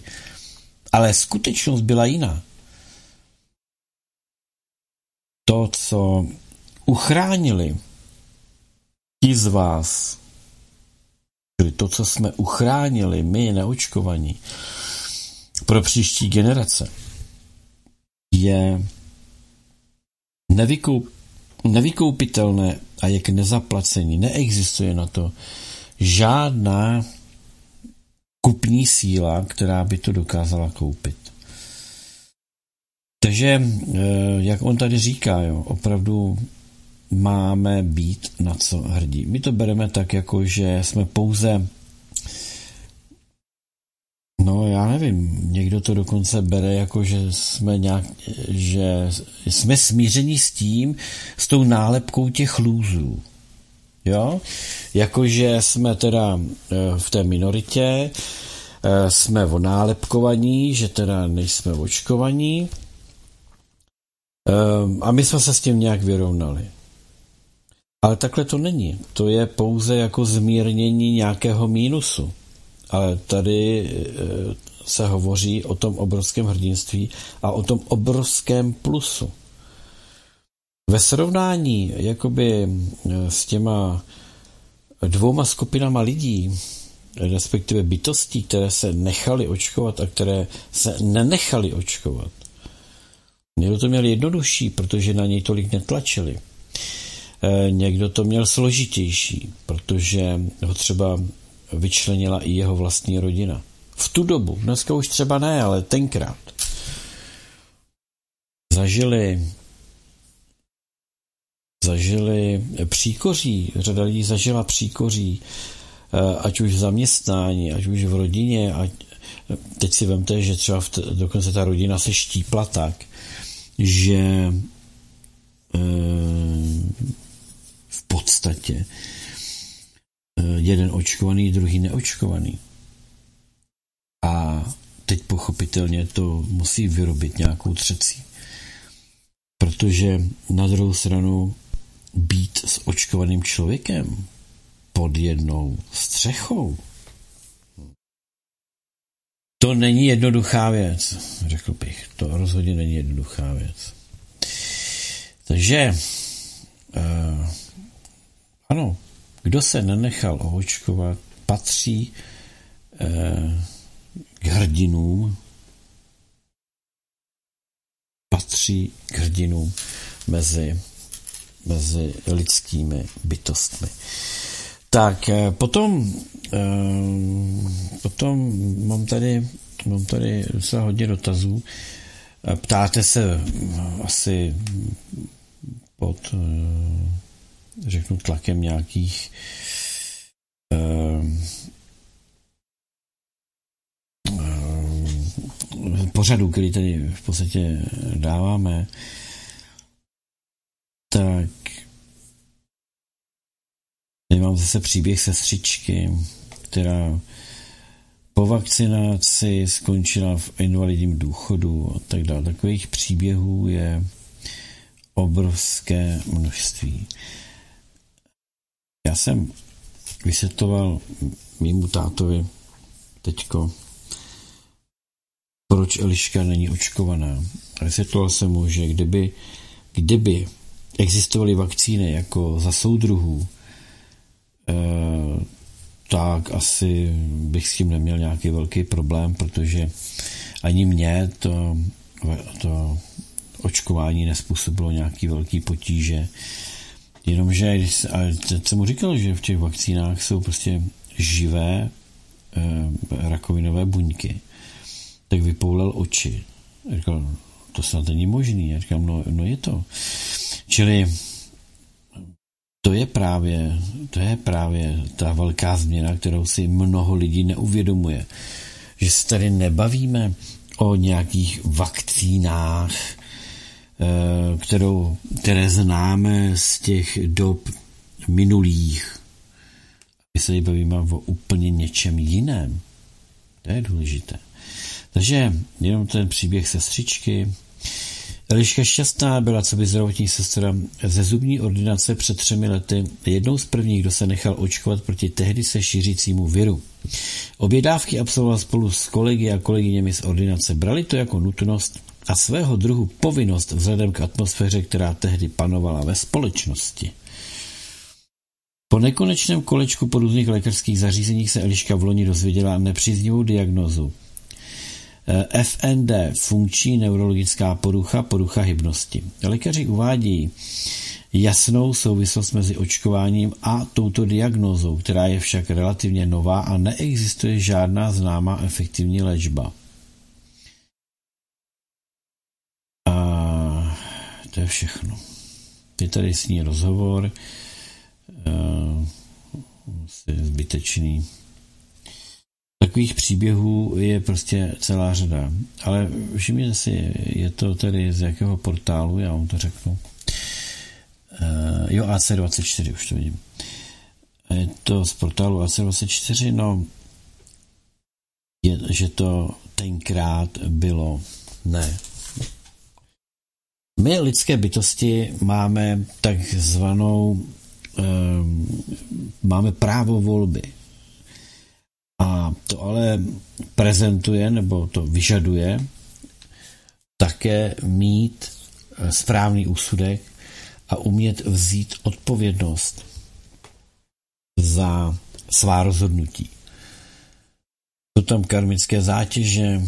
Ale skutečnost byla jiná. To, co uchránili ti z vás, tedy to, co jsme uchránili my neočkovaní pro příští generace, je nevykoup, nevykoupitelné a je k nezaplacení. Neexistuje na to žádná kupní síla, která by to dokázala koupit. Takže, jak on tady říká, jo, opravdu máme být na co hrdí. My to bereme tak, jako že jsme pouze, no já nevím, někdo to dokonce bere, jako že jsme nějak, že jsme smířeni s tím, s tou nálepkou těch lůzů. Jo? Jakože jsme teda v té minoritě jsme onálepkovaní, že teda nejsme očkovaní. A my jsme se s tím nějak vyrovnali. Ale takhle to není. To je pouze jako zmírnění nějakého mínusu. Ale tady se hovoří o tom obrovském hrdinství a o tom obrovském plusu. Ve srovnání jakoby s těma dvouma skupinama lidí, respektive bytostí, které se nechaly očkovat a které se nenechaly očkovat. Někdo to měl jednodušší, protože na něj tolik netlačili. Někdo to měl složitější, protože ho třeba vyčlenila i jeho vlastní rodina. V tu dobu, dneska už třeba ne, ale tenkrát, zažili zažili příkoří, řada lidí zažila příkoří, ať už v zaměstnání, ať už v rodině, ať, teď si vemte, že třeba t- dokonce ta rodina se štípla tak, že e, v podstatě jeden očkovaný, druhý neočkovaný. A teď pochopitelně to musí vyrobit nějakou třecí. Protože na druhou stranu být s očkovaným člověkem pod jednou střechou, to není jednoduchá věc, řekl bych. To rozhodně není jednoduchá věc. Takže uh, ano, kdo se nenechal očkovat, patří uh, k hrdinům, patří k hrdinům mezi, mezi lidskými bytostmi. Tak, potom, potom mám tady, mám tady docela hodně dotazů. Ptáte se asi pod, řeknu, tlakem nějakých pořadů, který tady v podstatě dáváme. Tak tady mám zase příběh sestřičky, která po vakcinaci skončila v invalidním důchodu a tak dále. Takových příběhů je obrovské množství. Já jsem vysvětloval mému tátovi teďko, proč Eliška není očkovaná. Vysvětloval jsem mu, že kdyby, kdyby existovaly vakcíny jako za soudruhů, eh, tak asi bych s tím neměl nějaký velký problém, protože ani mě to, to očkování nespůsobilo nějaký velký potíže. Jenomže, a teď jsem mu říkal, že v těch vakcínách jsou prostě živé eh, rakovinové buňky. Tak vypoulel oči. Říkal, to snad není možný. Já říkám, no, no je to. Čili to je právě, to je právě ta velká změna, kterou si mnoho lidí neuvědomuje. Že se tady nebavíme o nějakých vakcínách, kterou, které známe z těch dob minulých. My se tady bavíme o úplně něčem jiném. To je důležité. Takže jenom ten příběh sestřičky. Eliška Šťastná byla coby zdravotní sestra ze zubní ordinace před třemi lety jednou z prvních, kdo se nechal očkovat proti tehdy se šířícímu viru. Obě dávky absolvovala spolu s kolegy a kolegyněmi z ordinace. Brali to jako nutnost a svého druhu povinnost vzhledem k atmosféře, která tehdy panovala ve společnosti. Po nekonečném kolečku po různých lékařských zařízeních se Eliška v loni dozvěděla nepříznivou diagnózu. F N D, funkční neurologická porucha, porucha hybnosti. Lékaři uvádí jasnou souvislost mezi očkováním a touto diagnózou, která je však relativně nová a neexistuje žádná známá efektivní léčba. A to je všechno. Je tady s ní rozhovor. Je zbytečný. Takových příběhů je prostě celá řada. Ale všimněte si, je to tady z jakého portálu, já vám to řeknu. E, jo, A C dvacet čtyři, už to vidím. Je to z portálu A C dvacet čtyři, no je, že to tenkrát bylo. Ne. My lidské bytosti máme takzvanou eh, máme právo volby. A to ale prezentuje, nebo to vyžaduje také mít správný úsudek a umět vzít odpovědnost za svá rozhodnutí. Jsou tam karmické zátěže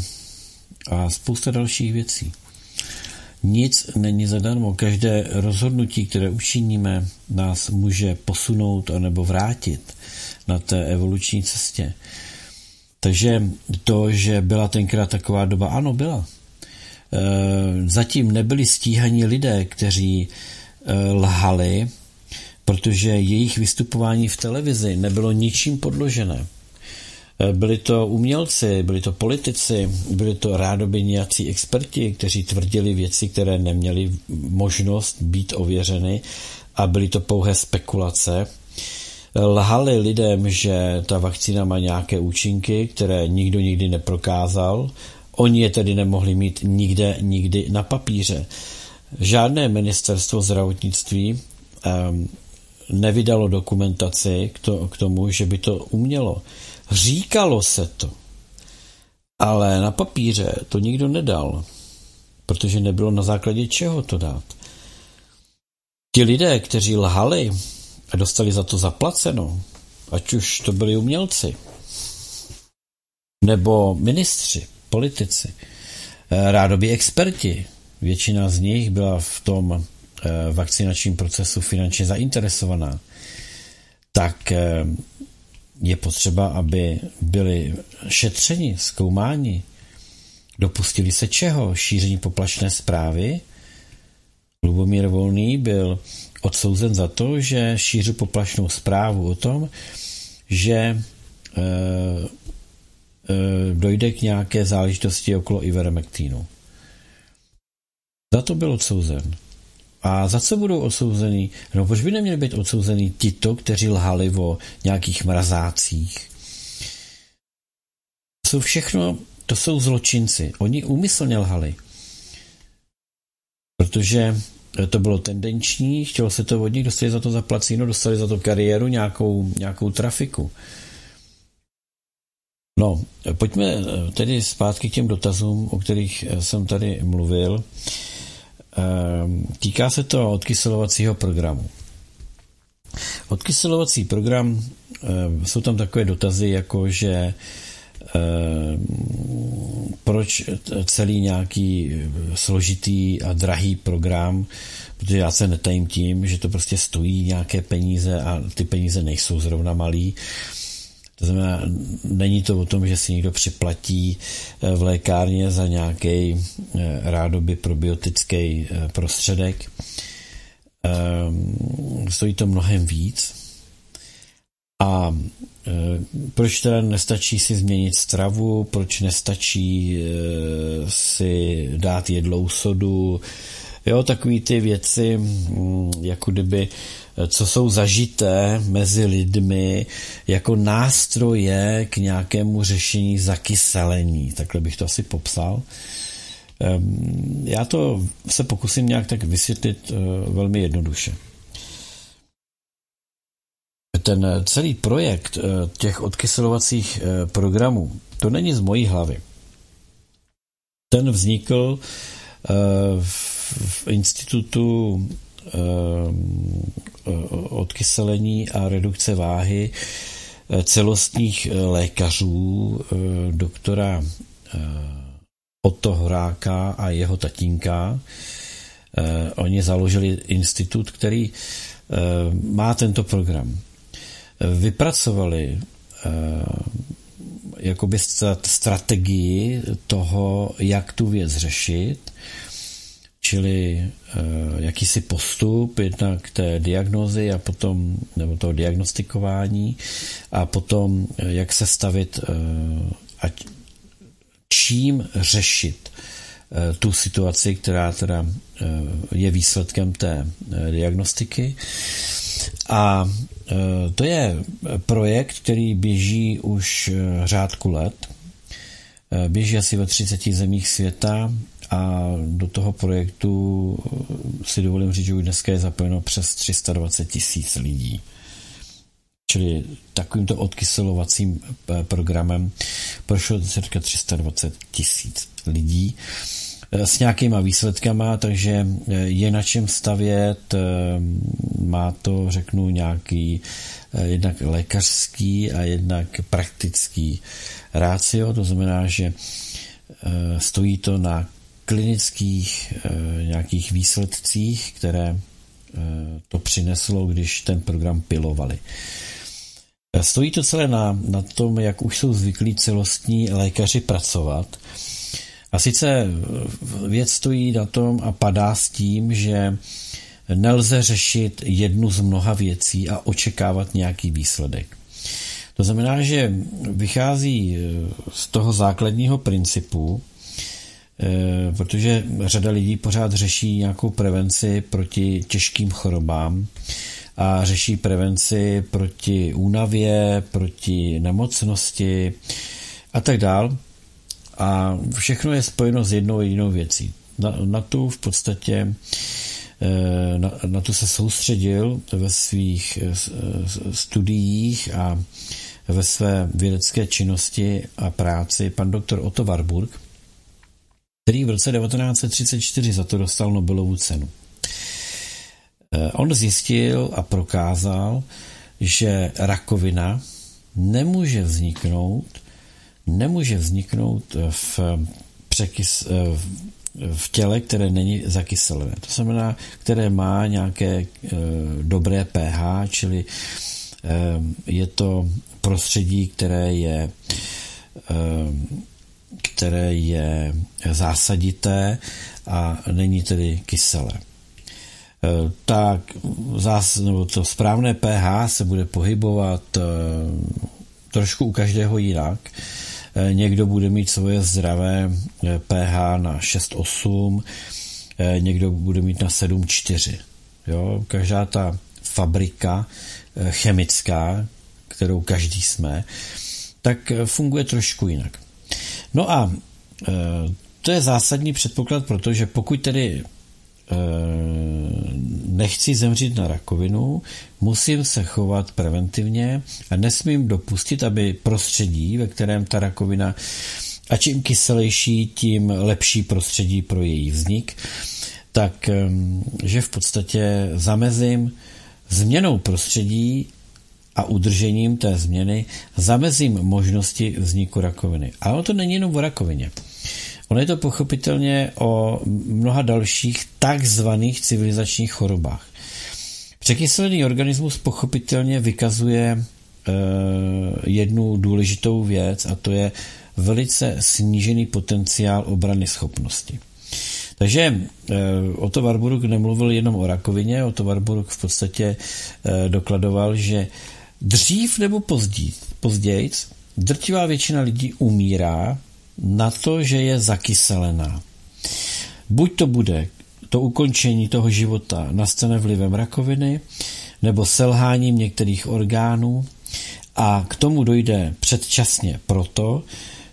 a spousta dalších věcí. Nic není zadarmo. Každé rozhodnutí, které učiníme, nás může posunout anebo vrátit na té evoluční cestě. Takže to, že byla tenkrát taková doba, ano, byla. Zatím nebyli stíhaní lidé, kteří lhali, protože jejich vystupování v televizi nebylo ničím podložené. Byli to umělci, byli to politici, byli to rádoby nějací experti, kteří tvrdili věci, které neměly možnost být ověřeny, a byly to pouhé spekulace. Lhali lidem, že ta vakcína má nějaké účinky, které nikdo nikdy neprokázal. Oni je tedy nemohli mít nikde, nikdy na papíře. Žádné ministerstvo zdravotnictví um, nevydalo dokumentaci k, to, k tomu, že by to umělo. Říkalo se to, ale na papíře to nikdo nedal, protože nebylo na základě čeho to dát. Ti lidé, kteří lhali a dostali za to zaplaceno, ať už to byli umělci, nebo ministři, politici, rádoby experti, většina z nich byla v tom vakcinačním procesu finančně zainteresovaná, tak je potřeba, aby byli šetřeni, zkoumáni. Dopustili se čeho? Šíření poplašné zprávy. Lubomír Volný byl odsouzen za to, že šířil poplašnou zprávu o tom, že e, e, dojde k nějaké záležitosti okolo ivermectinu. Za to byl odsouzen. A za co budou odsouzení? No, proč by neměli být odsouzení tito, kteří lhali o nějakých mrazácích? To jsou všechno, to jsou zločinci. Oni úmyslně lhali. Protože to bylo tendenční, chtělo se to od nich, dostali za to zaplaceno, dostali za to kariéru, nějakou, nějakou trafiku. No, pojďme tedy zpátky k těm dotazům, o kterých jsem tady mluvil. Týká se to odkyselovacího programu. Odkyselovací program, jsou tam takové dotazy, jako že proč celý nějaký složitý a drahý program, protože já se netajím tím, že to prostě stojí nějaké peníze a ty peníze nejsou zrovna malý. To znamená, není to o tom, že si někdo připlatí v lékárně za nějaký rádoby probiotický prostředek. Stojí to mnohem víc. A proč teda nestačí si změnit stravu, proč nestačí si dát jedlou sodu, jo, takový ty věci, jako kdyby, co jsou zažité mezi lidmi jako nástroje k nějakému řešení zakyselení. Takhle bych to asi popsal. Já to se pokusím nějak tak vysvětlit velmi jednoduše. Ten celý projekt těch odkyselovacích programů, to není z mojí hlavy. Ten vznikl v institutu odkyselení a redukce váhy celostních lékařů doktora Otto Horáka a jeho tatínka. Oni založili institut, který má tento program. Vypracovali jakoby strategii toho, jak tu věc řešit, čili jakýsi postup jednak té diagnózy a potom, nebo toho diagnostikování, a potom jak se stavit a čím řešit tu situaci, která teda je výsledkem té diagnostiky. A to je projekt, který běží už řádku let. běží asi ve třiceti zemích světa a do toho projektu si dovolím říct, že už dneska je zapojeno přes tři sta dvacet tisíc lidí. Čili takovýmto odkyselovacím programem prošlo cirka tři sta dvacet tisíc lidí s nějakýma výsledkama, takže je na čem stavět, má to, řeknu, nějaký jednak lékařský a jednak praktický ratio, to znamená, že stojí to na klinických nějakých výsledcích, které to přineslo, když ten program pilovali. Stojí to celé na, na tom, jak už jsou zvyklí celostní lékaři pracovat. A sice věc stojí na tom a padá s tím, že nelze řešit jednu z mnoha věcí a očekávat nějaký výsledek. To znamená, že vychází z toho základního principu, protože řada lidí pořád řeší nějakou prevenci proti těžkým chorobám a řeší prevenci proti únavě, proti nemocnosti a tak dál. A všechno je spojeno s jednou jedinou věcí. Na, na tu v podstatě na, na tu se soustředil ve svých studiích a ve své vědecké činnosti a práci pan doktor Otto Warburg, který v roce devatenáct set třicet čtyři za to dostal Nobelovu cenu. On zjistil a prokázal, že rakovina nemůže vzniknout, nemůže vzniknout v, překys, v těle, které není zakyselené. To znamená, které má nějaké dobré pH, čili je to prostředí, které je které je zásadité a není tedy kyselé. Tak zás, nebo to správné pH se bude pohybovat trošku u každého jinak. Někdo bude mít svoje zdravé pH na šest osm, někdo bude mít na sedm čtyři. Jo? Každá ta fabrika chemická, kterou každý jsme, tak funguje trošku jinak. No a e, to je zásadní předpoklad, protože pokud tedy e, nechci zemřít na rakovinu, musím se chovat preventivně a nesmím dopustit, aby prostředí, ve kterém ta rakovina, a čím kyselejší, tím lepší prostředí pro její vznik, tak e, že v podstatě zamezím změnou prostředí a udržením té změny zamezím možnosti vzniku rakoviny. Ale ono to není jenom o rakovině. Ono je to pochopitelně o mnoha dalších takzvaných civilizačních chorobách. Překyselený organismus pochopitelně vykazuje eh, jednu důležitou věc, a to je velice snížený potenciál obrany schopnosti. Takže Otto Warburg nemluvil jenom o rakovině, Otto Warburg v podstatě dokladoval, že dřív nebo později, později drtivá většina lidí umírá na to, že je zakyselená. Buď to bude to ukončení toho života nastavené vlivem rakoviny, nebo selháním některých orgánů, a k tomu dojde předčasně proto,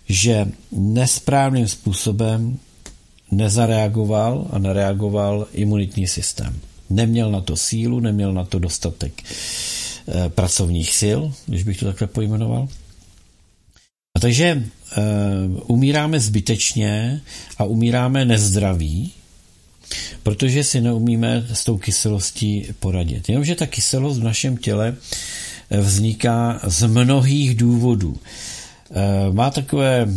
že nesprávným způsobem nezareagoval a nereagoval imunitní systém. Neměl na to sílu, neměl na to dostatek pracovních sil, když bych to takhle pojmenoval. A takže umíráme zbytečně a umíráme nezdraví, protože si neumíme s tou kyselostí poradit. Jenomže ta kyselost v našem těle vzniká z mnohých důvodů. Má takové,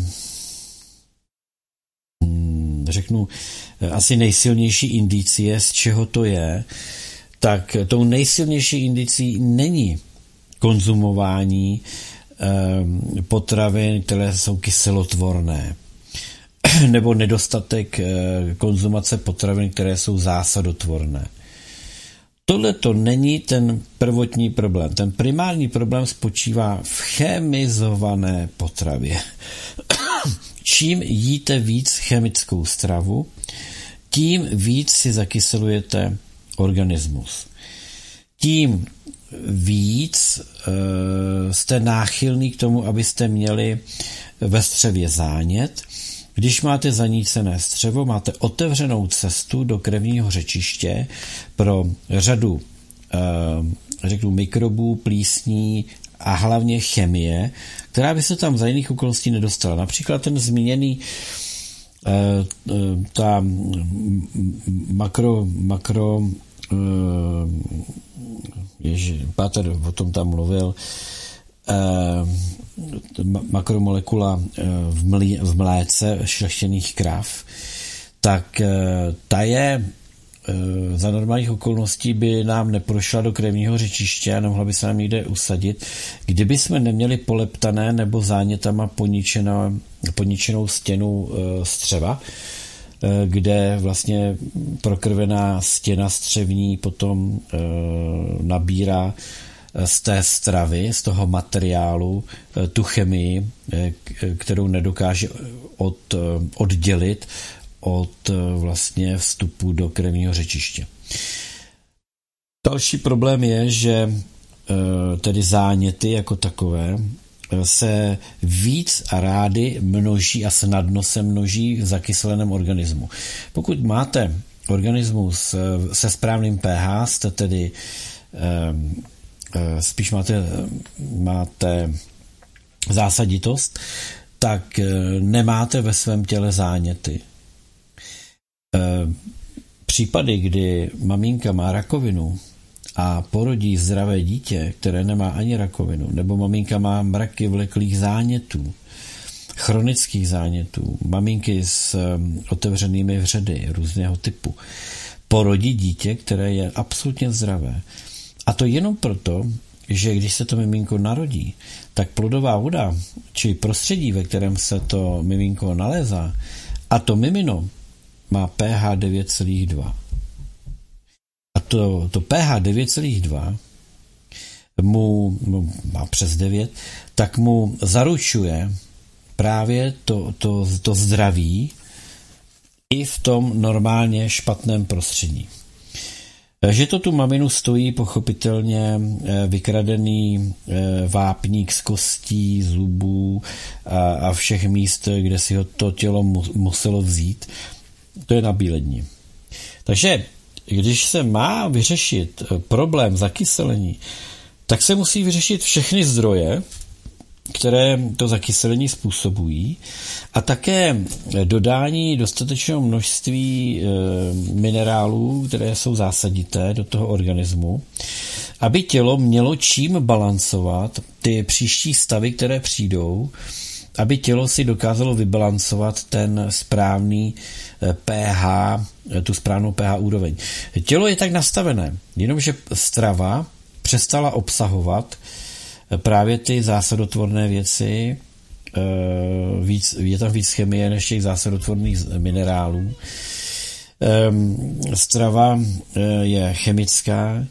řeknu, asi nejsilnější indicie, z čeho to je, tak tou nejsilnější indicí není konzumování potravin, které jsou kyselotvorné, nebo nedostatek konzumace potravin, které jsou zásadotvorné. Tohle to není ten prvotní problém. Ten primární problém spočívá v chemizované potravě. Čím jíte víc chemickou stravu, tím víc si zakyselujete organismus. Tím víc jste náchylný k tomu, abyste měli ve střevě zánět. Když máte zanícené střevo, máte otevřenou cestu do krevního řečiště pro řadu řeknu, mikrobů, plísní a hlavně chemie, která by se tam za jiných okolností nedostala. Například ten zmíněný ta makro, makro ježi, Páter o tom tam mluvil, makromolekula v, mlí, v mléce šlechtěných krav, tak ta je za normálních okolností by nám neprošla do krevního řečiště a nemohla by se nám někde usadit, kdyby jsme neměli poleptané nebo zánětama poničenou, poničenou stěnu střeva, kde vlastně prokrvená stěna střevní potom nabírá z té stravy, z toho materiálu, tu chemii, kterou nedokáže od, oddělit od vlastně vstupu do krevního řečiště. Další problém je, že tedy záněty jako takové se víc a rády množí a snadno se množí v zakyseleném organismu. Pokud máte organismus se správným pH, jste tedy spíš máte, máte zásaditost, tak nemáte ve svém těle záněty. Případy, kdy maminka má rakovinu a porodí zdravé dítě, které nemá ani rakovinu, nebo maminka má mraky vleklých zánětů, chronických zánětů, maminky s otevřenými vředy různého typu, porodí dítě, které je absolutně zdravé. A to jenom proto, že když se to miminko narodí, tak plodová voda, či prostředí, ve kterém se to miminko nalézá, a to mimino má pH devět celá dva. A to, to pH devět celá dva mu, mu má přes devět, tak mu zaručuje právě to, to, to zdraví i v tom normálně špatném prostředí. Že to tu maminu stojí pochopitelně vykradený vápník z kostí, zubů a, a všech míst, kde si ho to tělo mu, muselo vzít, to je na bílední. Takže když se má vyřešit problém zakyselení, tak se musí vyřešit všechny zdroje, které to zakyselení způsobují, a také dodání dostatečného množství minerálů, které jsou zásadité do toho organismu, aby tělo mělo čím balancovat ty příští stavy, které přijdou, aby tělo si dokázalo vybalancovat ten správný pH, tu správnou pH úroveň. Tělo je tak nastavené, jenomže strava přestala obsahovat právě ty zásadotvorné věci, víc, je tam víc chemie než těch zásadotvorných minerálů. Strava je chemická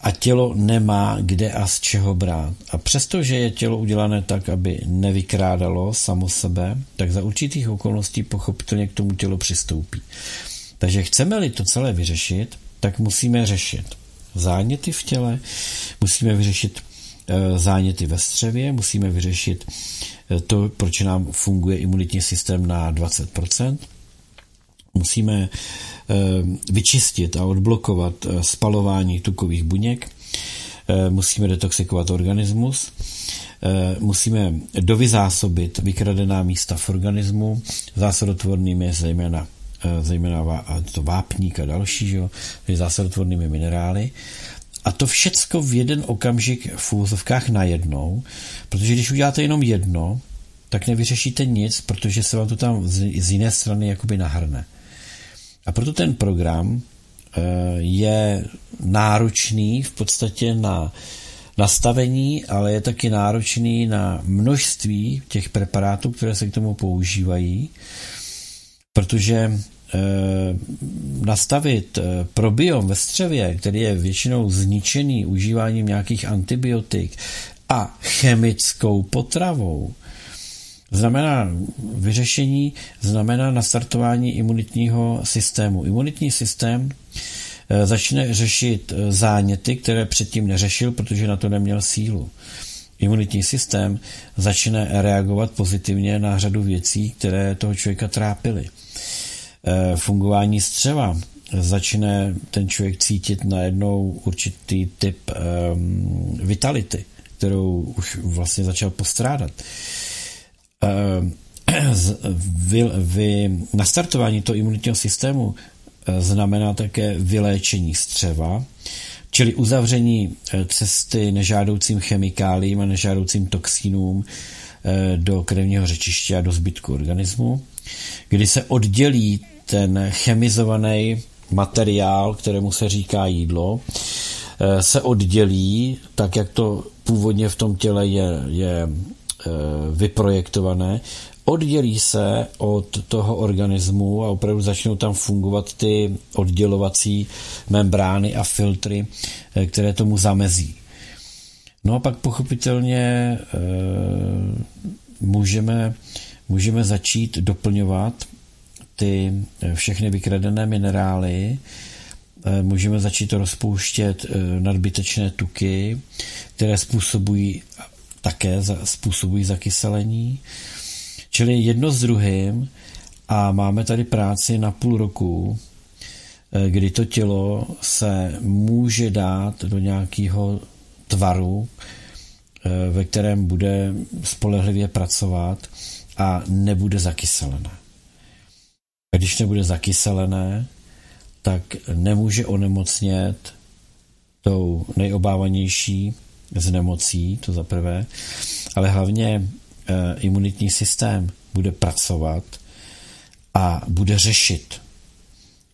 a tělo nemá kde a z čeho brát. A přestože je tělo udělané tak, aby nevykrádalo samo sebe, tak za určitých okolností pochopitelně k tomu tělo přistoupí. Takže chceme-li to celé vyřešit, tak musíme řešit záněty v těle, musíme vyřešit záněty ve střevě, musíme vyřešit to, proč nám funguje imunitní systém na dvacet procent. Musíme vyčistit a odblokovat spalování tukových buněk, musíme detoxikovat organismus, musíme dovyzásobit vykradená místa v organismu, zásadotvornými zejména, zejména to vápník a další, že jo, zásadotvornými minerály. A to všecko v jeden okamžik v úvozovkách najednou, protože když uděláte jenom jedno, tak nevyřešíte nic, protože se vám to tam z jiné strany jakoby nahrne. A proto ten program je náročný v podstatě na nastavení, ale je taky náročný na množství těch preparátů, které se k tomu používají, protože nastavit probiom ve střevě, který je většinou zničený užíváním nějakých antibiotik a chemickou potravou, znamená vyřešení, znamená nastartování imunitního systému. Imunitní systém začne řešit záněty, které předtím neřešil, protože na to neměl sílu. Imunitní systém začne reagovat pozitivně na řadu věcí, které toho člověka trápily. Fungování střeva začne ten člověk cítit najednou určitý typ vitality, kterou už vlastně začal postrádat. Vy, vy, nastartování toho imunitního systému znamená také vyléčení střeva, čili uzavření cesty nežádoucím chemikáliím a nežádoucím toxínům do krevního řečiště a do zbytku organismu, kdy se oddělí ten chemizovaný materiál, kterému se říká jídlo, se oddělí tak, jak to původně v tom těle je, je vyprojektované, oddělí se od toho organismu a opravdu začnou tam fungovat ty oddělovací membrány a filtry, které tomu zamezí. No a pak pochopitelně e, můžeme, můžeme začít doplňovat ty všechny vykradené minerály, e, můžeme začít rozpouštět e, nadbytečné tuky, které způsobují také způsobují zakyselení. Čili jedno s druhým a máme tady práci na půl roku, kdy to tělo se může dát do nějakého tvaru, ve kterém bude spolehlivě pracovat a nebude zakyselené. Když nebude zakyselené, tak nemůže onemocnět tou nejobávanější z nemocí, to za prvé, ale hlavně imunitní systém bude pracovat a bude řešit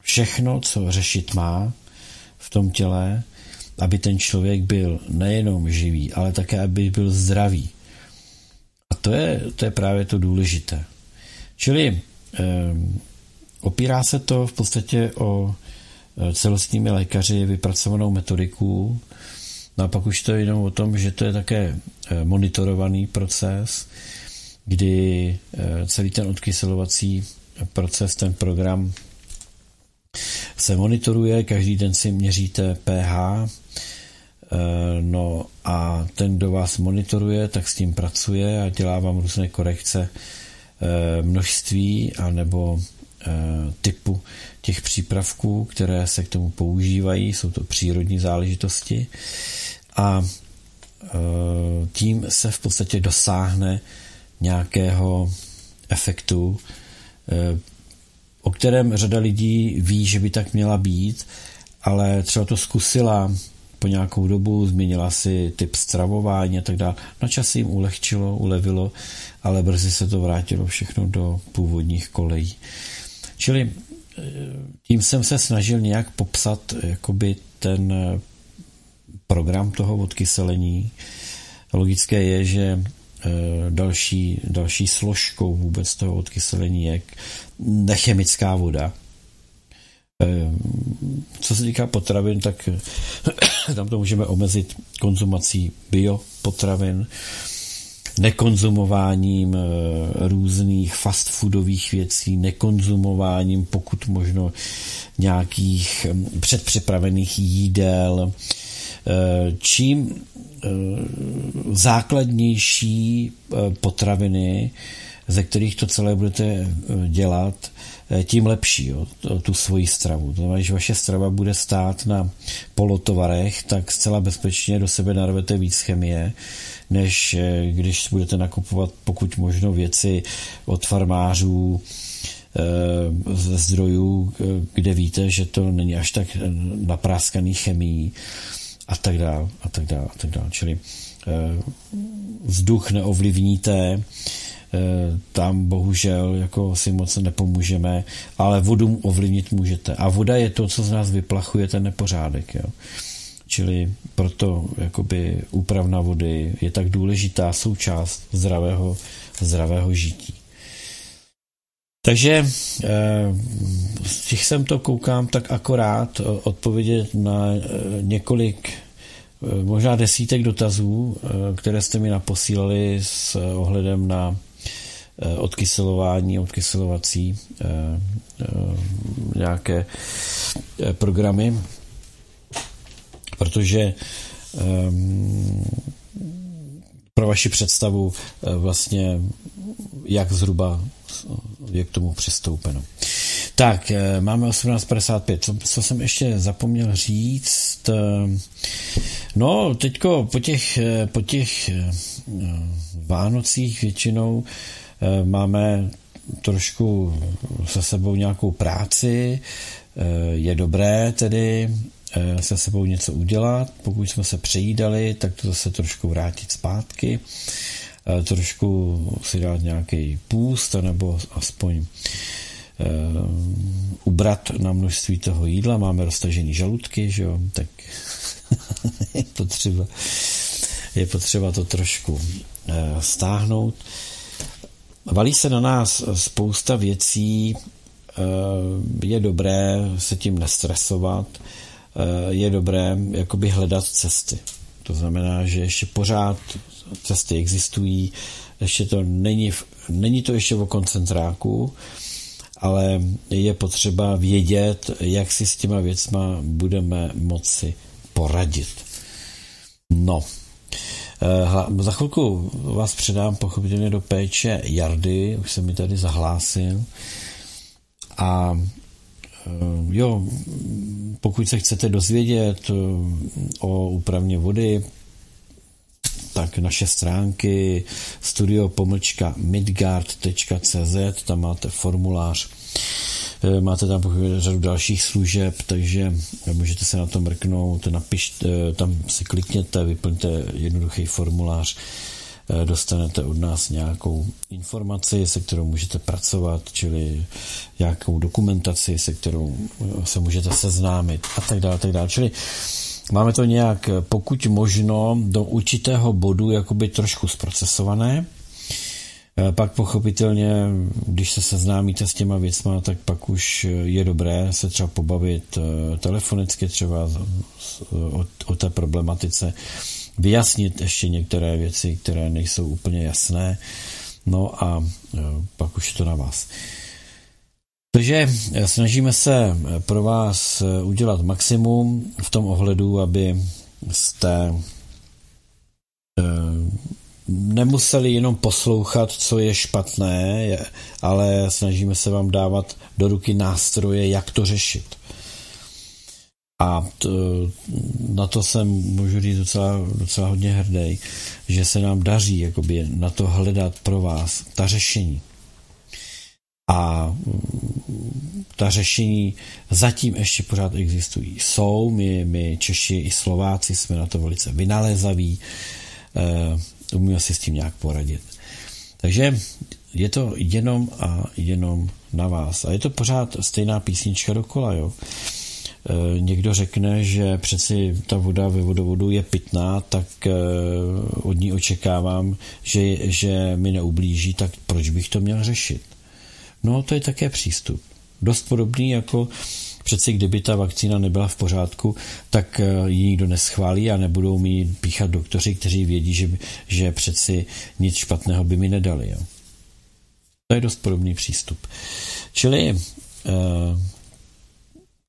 všechno, co řešit má v tom těle, aby ten člověk byl nejenom živý, ale také, aby byl zdravý. A to je, to je právě to důležité. Čili eh, opírá se to v podstatě o celostními lékaři vypracovanou metodiku. No a pak už to je jenom o tom, že to je také monitorovaný proces, kdy celý ten odkyselovací proces, ten program se monitoruje, každý den si měříte pH, no a ten, kdo vás monitoruje, tak s tím pracuje a dělá vám různé korekce množství anebo typu těch přípravků, které se k tomu používají, jsou to přírodní záležitosti a tím se v podstatě dosáhne nějakého efektu, o kterém řada lidí ví, že by tak měla být, ale třeba to zkusila po nějakou dobu, změnila si typ stravování a tak dále. Na čas jim ulehčilo, ulevilo, ale brzy se to vrátilo všechno do původních kolejí. Čili tím jsem se snažil nějak popsat jakoby ten program toho odkyselení. Logické je, že další, další složkou vůbec toho odkyselení je nechemická voda. Co se týká potravin, tak tam to můžeme omezit konzumací biopotravin, nekonzumováním různých fast foodových věcí, nekonzumováním pokud možno nějakých předpřipravených jídel. Čím základnější potraviny, ze kterých to celé budete dělat, tím lepší jo, tu svoji stravu. To znamená, když vaše strava bude stát na polotovarech, tak zcela bezpečně do sebe narvete víc chemie, než když budete nakupovat pokud možno věci od farmářů, ze zdrojů, kde víte, že to není až tak napráskaný chemií a tak dále, a tak dále, a tak dále. Čili vzduch neovlivníte, tam bohužel jako si moc nepomůžeme, ale vodu ovlivnit můžete. A voda je to, co z nás vyplachuje ten nepořádek. Jo. Čili proto jakoby úpravna vody je tak důležitá součást zdravého, zdravého žití. Takže z těch sem to koukám tak akorát odpovědět na několik možná desítek dotazů, které jste mi naposílali s ohledem na odkyselování, odkyselovací nějaké programy. protože um, pro vaši představu vlastně jak zhruba je k tomu přistoupeno. Tak, máme osmnáct padesát pět. Co, co jsem ještě zapomněl říct? No, teďko po těch, po těch Vánocích většinou máme trošku se sebou nějakou práci. Je dobré tedy se sebou něco udělat. Pokud jsme se přejídali, tak to zase trošku vrátit zpátky. Trošku si dát nějaký půst, nebo aspoň ubrat na množství toho jídla. Máme roztažený žaludky, že jo? Tak je potřeba, je potřeba to trošku stáhnout. Valí se na nás spousta věcí, je dobré se tím nestresovat, je dobré jakoby hledat cesty. To znamená, že ještě pořád cesty existují, ještě to není, v, není to ještě o koncentráku, ale je potřeba vědět, jak si s těma věcma budeme moci poradit. No, za chvilku vás předám pochopitelně do péče Jardy, už jsem mi tady zahlásil. A jo, pokud se chcete dozvědět o úpravně vody, tak naše stránky studio pomlčka midgard tečka cz, tam máte formulář, máte tam řadu dalších služeb, takže můžete se na to mrknout, napište, tam si klikněte, vyplňte jednoduchý formulář, dostanete od nás nějakou informaci, se kterou můžete pracovat, čili nějakou dokumentaci, se kterou se můžete seznámit a tak dále, tak dále. Čili máme to nějak, pokud možno, do určitého bodu jakoby trošku zprocesované. Pak pochopitelně, když se seznámíte s těma věcma, tak pak už je dobré se třeba pobavit telefonicky třeba o, o té problematice, vyjasnit ještě některé věci, které nejsou úplně jasné. No a pak už je to na vás. Takže snažíme se pro vás udělat maximum v tom ohledu, aby jste nemuseli jenom poslouchat, co je špatné, ale snažíme se vám dávat do ruky nástroje, jak to řešit. A to, na to jsem, můžu říct, docela, docela hodně hrdý, že se nám daří jakoby na to hledat pro vás ta řešení. A ta řešení zatím ještě pořád existují. Jsou, my, my Češi i Slováci jsme na to velice vynalézaví, uh, umíme si s tím nějak poradit. Takže je to jenom a jenom na vás. A je to pořád stejná písnička dokola, jo. Uh, někdo řekne, že přeci ta voda ve vodovodu je pitná, tak uh, od ní očekávám, že, že mi neublíží, tak proč bych to měl řešit? No, to je také přístup. Dost podobný, jako přeci kdyby ta vakcína nebyla v pořádku, tak ji nikdo neschválí a nebudou mi píchat doktoři, kteří vědí, že, že přeci nic špatného by mi nedali. Jo. To je dost podobný přístup. Čili eh,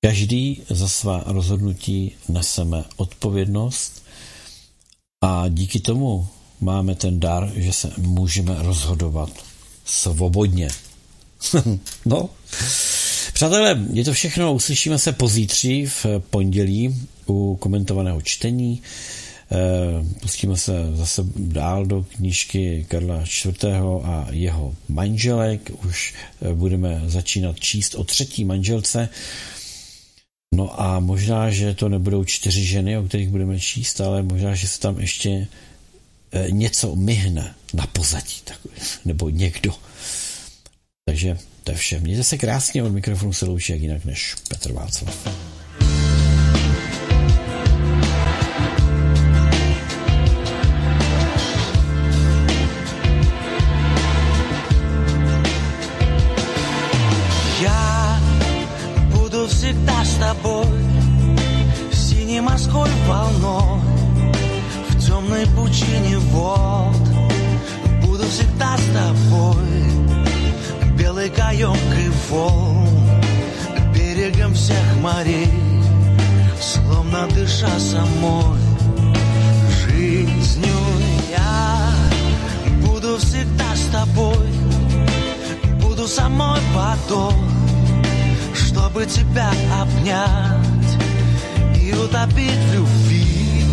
každý za svá rozhodnutí neseme odpovědnost a díky tomu máme ten dar, že se můžeme rozhodovat svobodně. No, přátelé, je to všechno, uslyšíme se pozítří v pondělí u komentovaného čtení, pustíme se zase dál do knížky Karla Čtvrtého a jeho manželek, už budeme začínat číst o třetí manželce, no a možná, že to nebudou čtyři ženy, o kterých budeme číst, ale možná, že se tam ještě něco myhne na pozadí, nebo někdo. Takže to je vše. Mějte se krásně, od mikrofonu se loučí jak jinak než Petr Václav. Já budu vždycky s tebou v síni морской волной, v temné pučině vod. Budu vždycky s tebou белый каем кривом, берегом всех морей, словно дыша самой жизнью. Я буду всегда с тобой, буду самой потом, чтобы тебя обнять и утопить в любви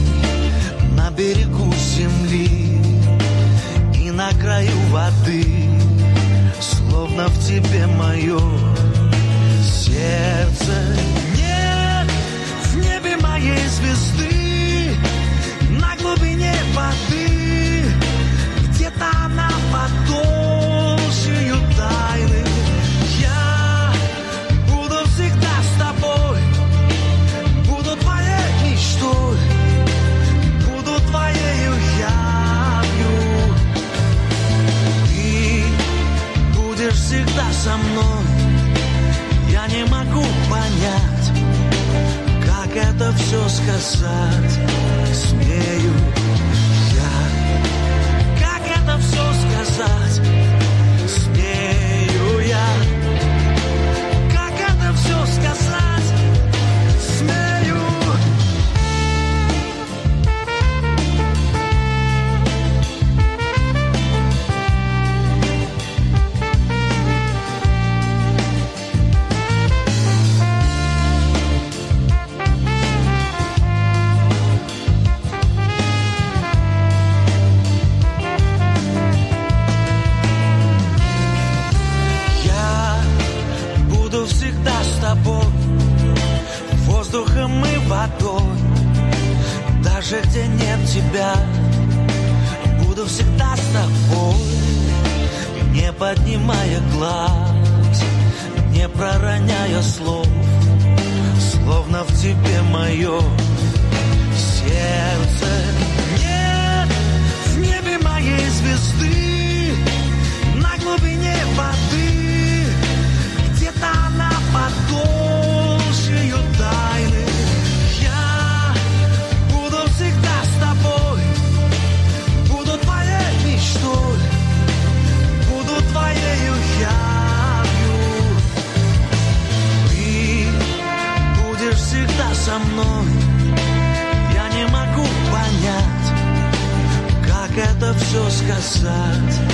на берегу земли и на краю воды, словно в тебе мое сердце. Нет в небе моей звезды, на глубине воды, где-то она под толщею тайны. Я буду всегда с тобой, буду твоей мечтой, буду твоею явью. Ты будешь всегда со мной. Я не могу понять, как это все сказать смею я, как это все сказать смею я, как это все сказать смею. Воздухом и водой, даже где нет тебя, буду всегда с тобой, не поднимая глаз, не пророняя слов, словно в тебе мое сердце. Нет в небе моей звезды, на глубине воды, где-то она потом. Я буду всегда с тобой, буду твоей мечтой, буду твоею явью. Ты будешь всегда со мной. Я не могу понять, как это все сказать.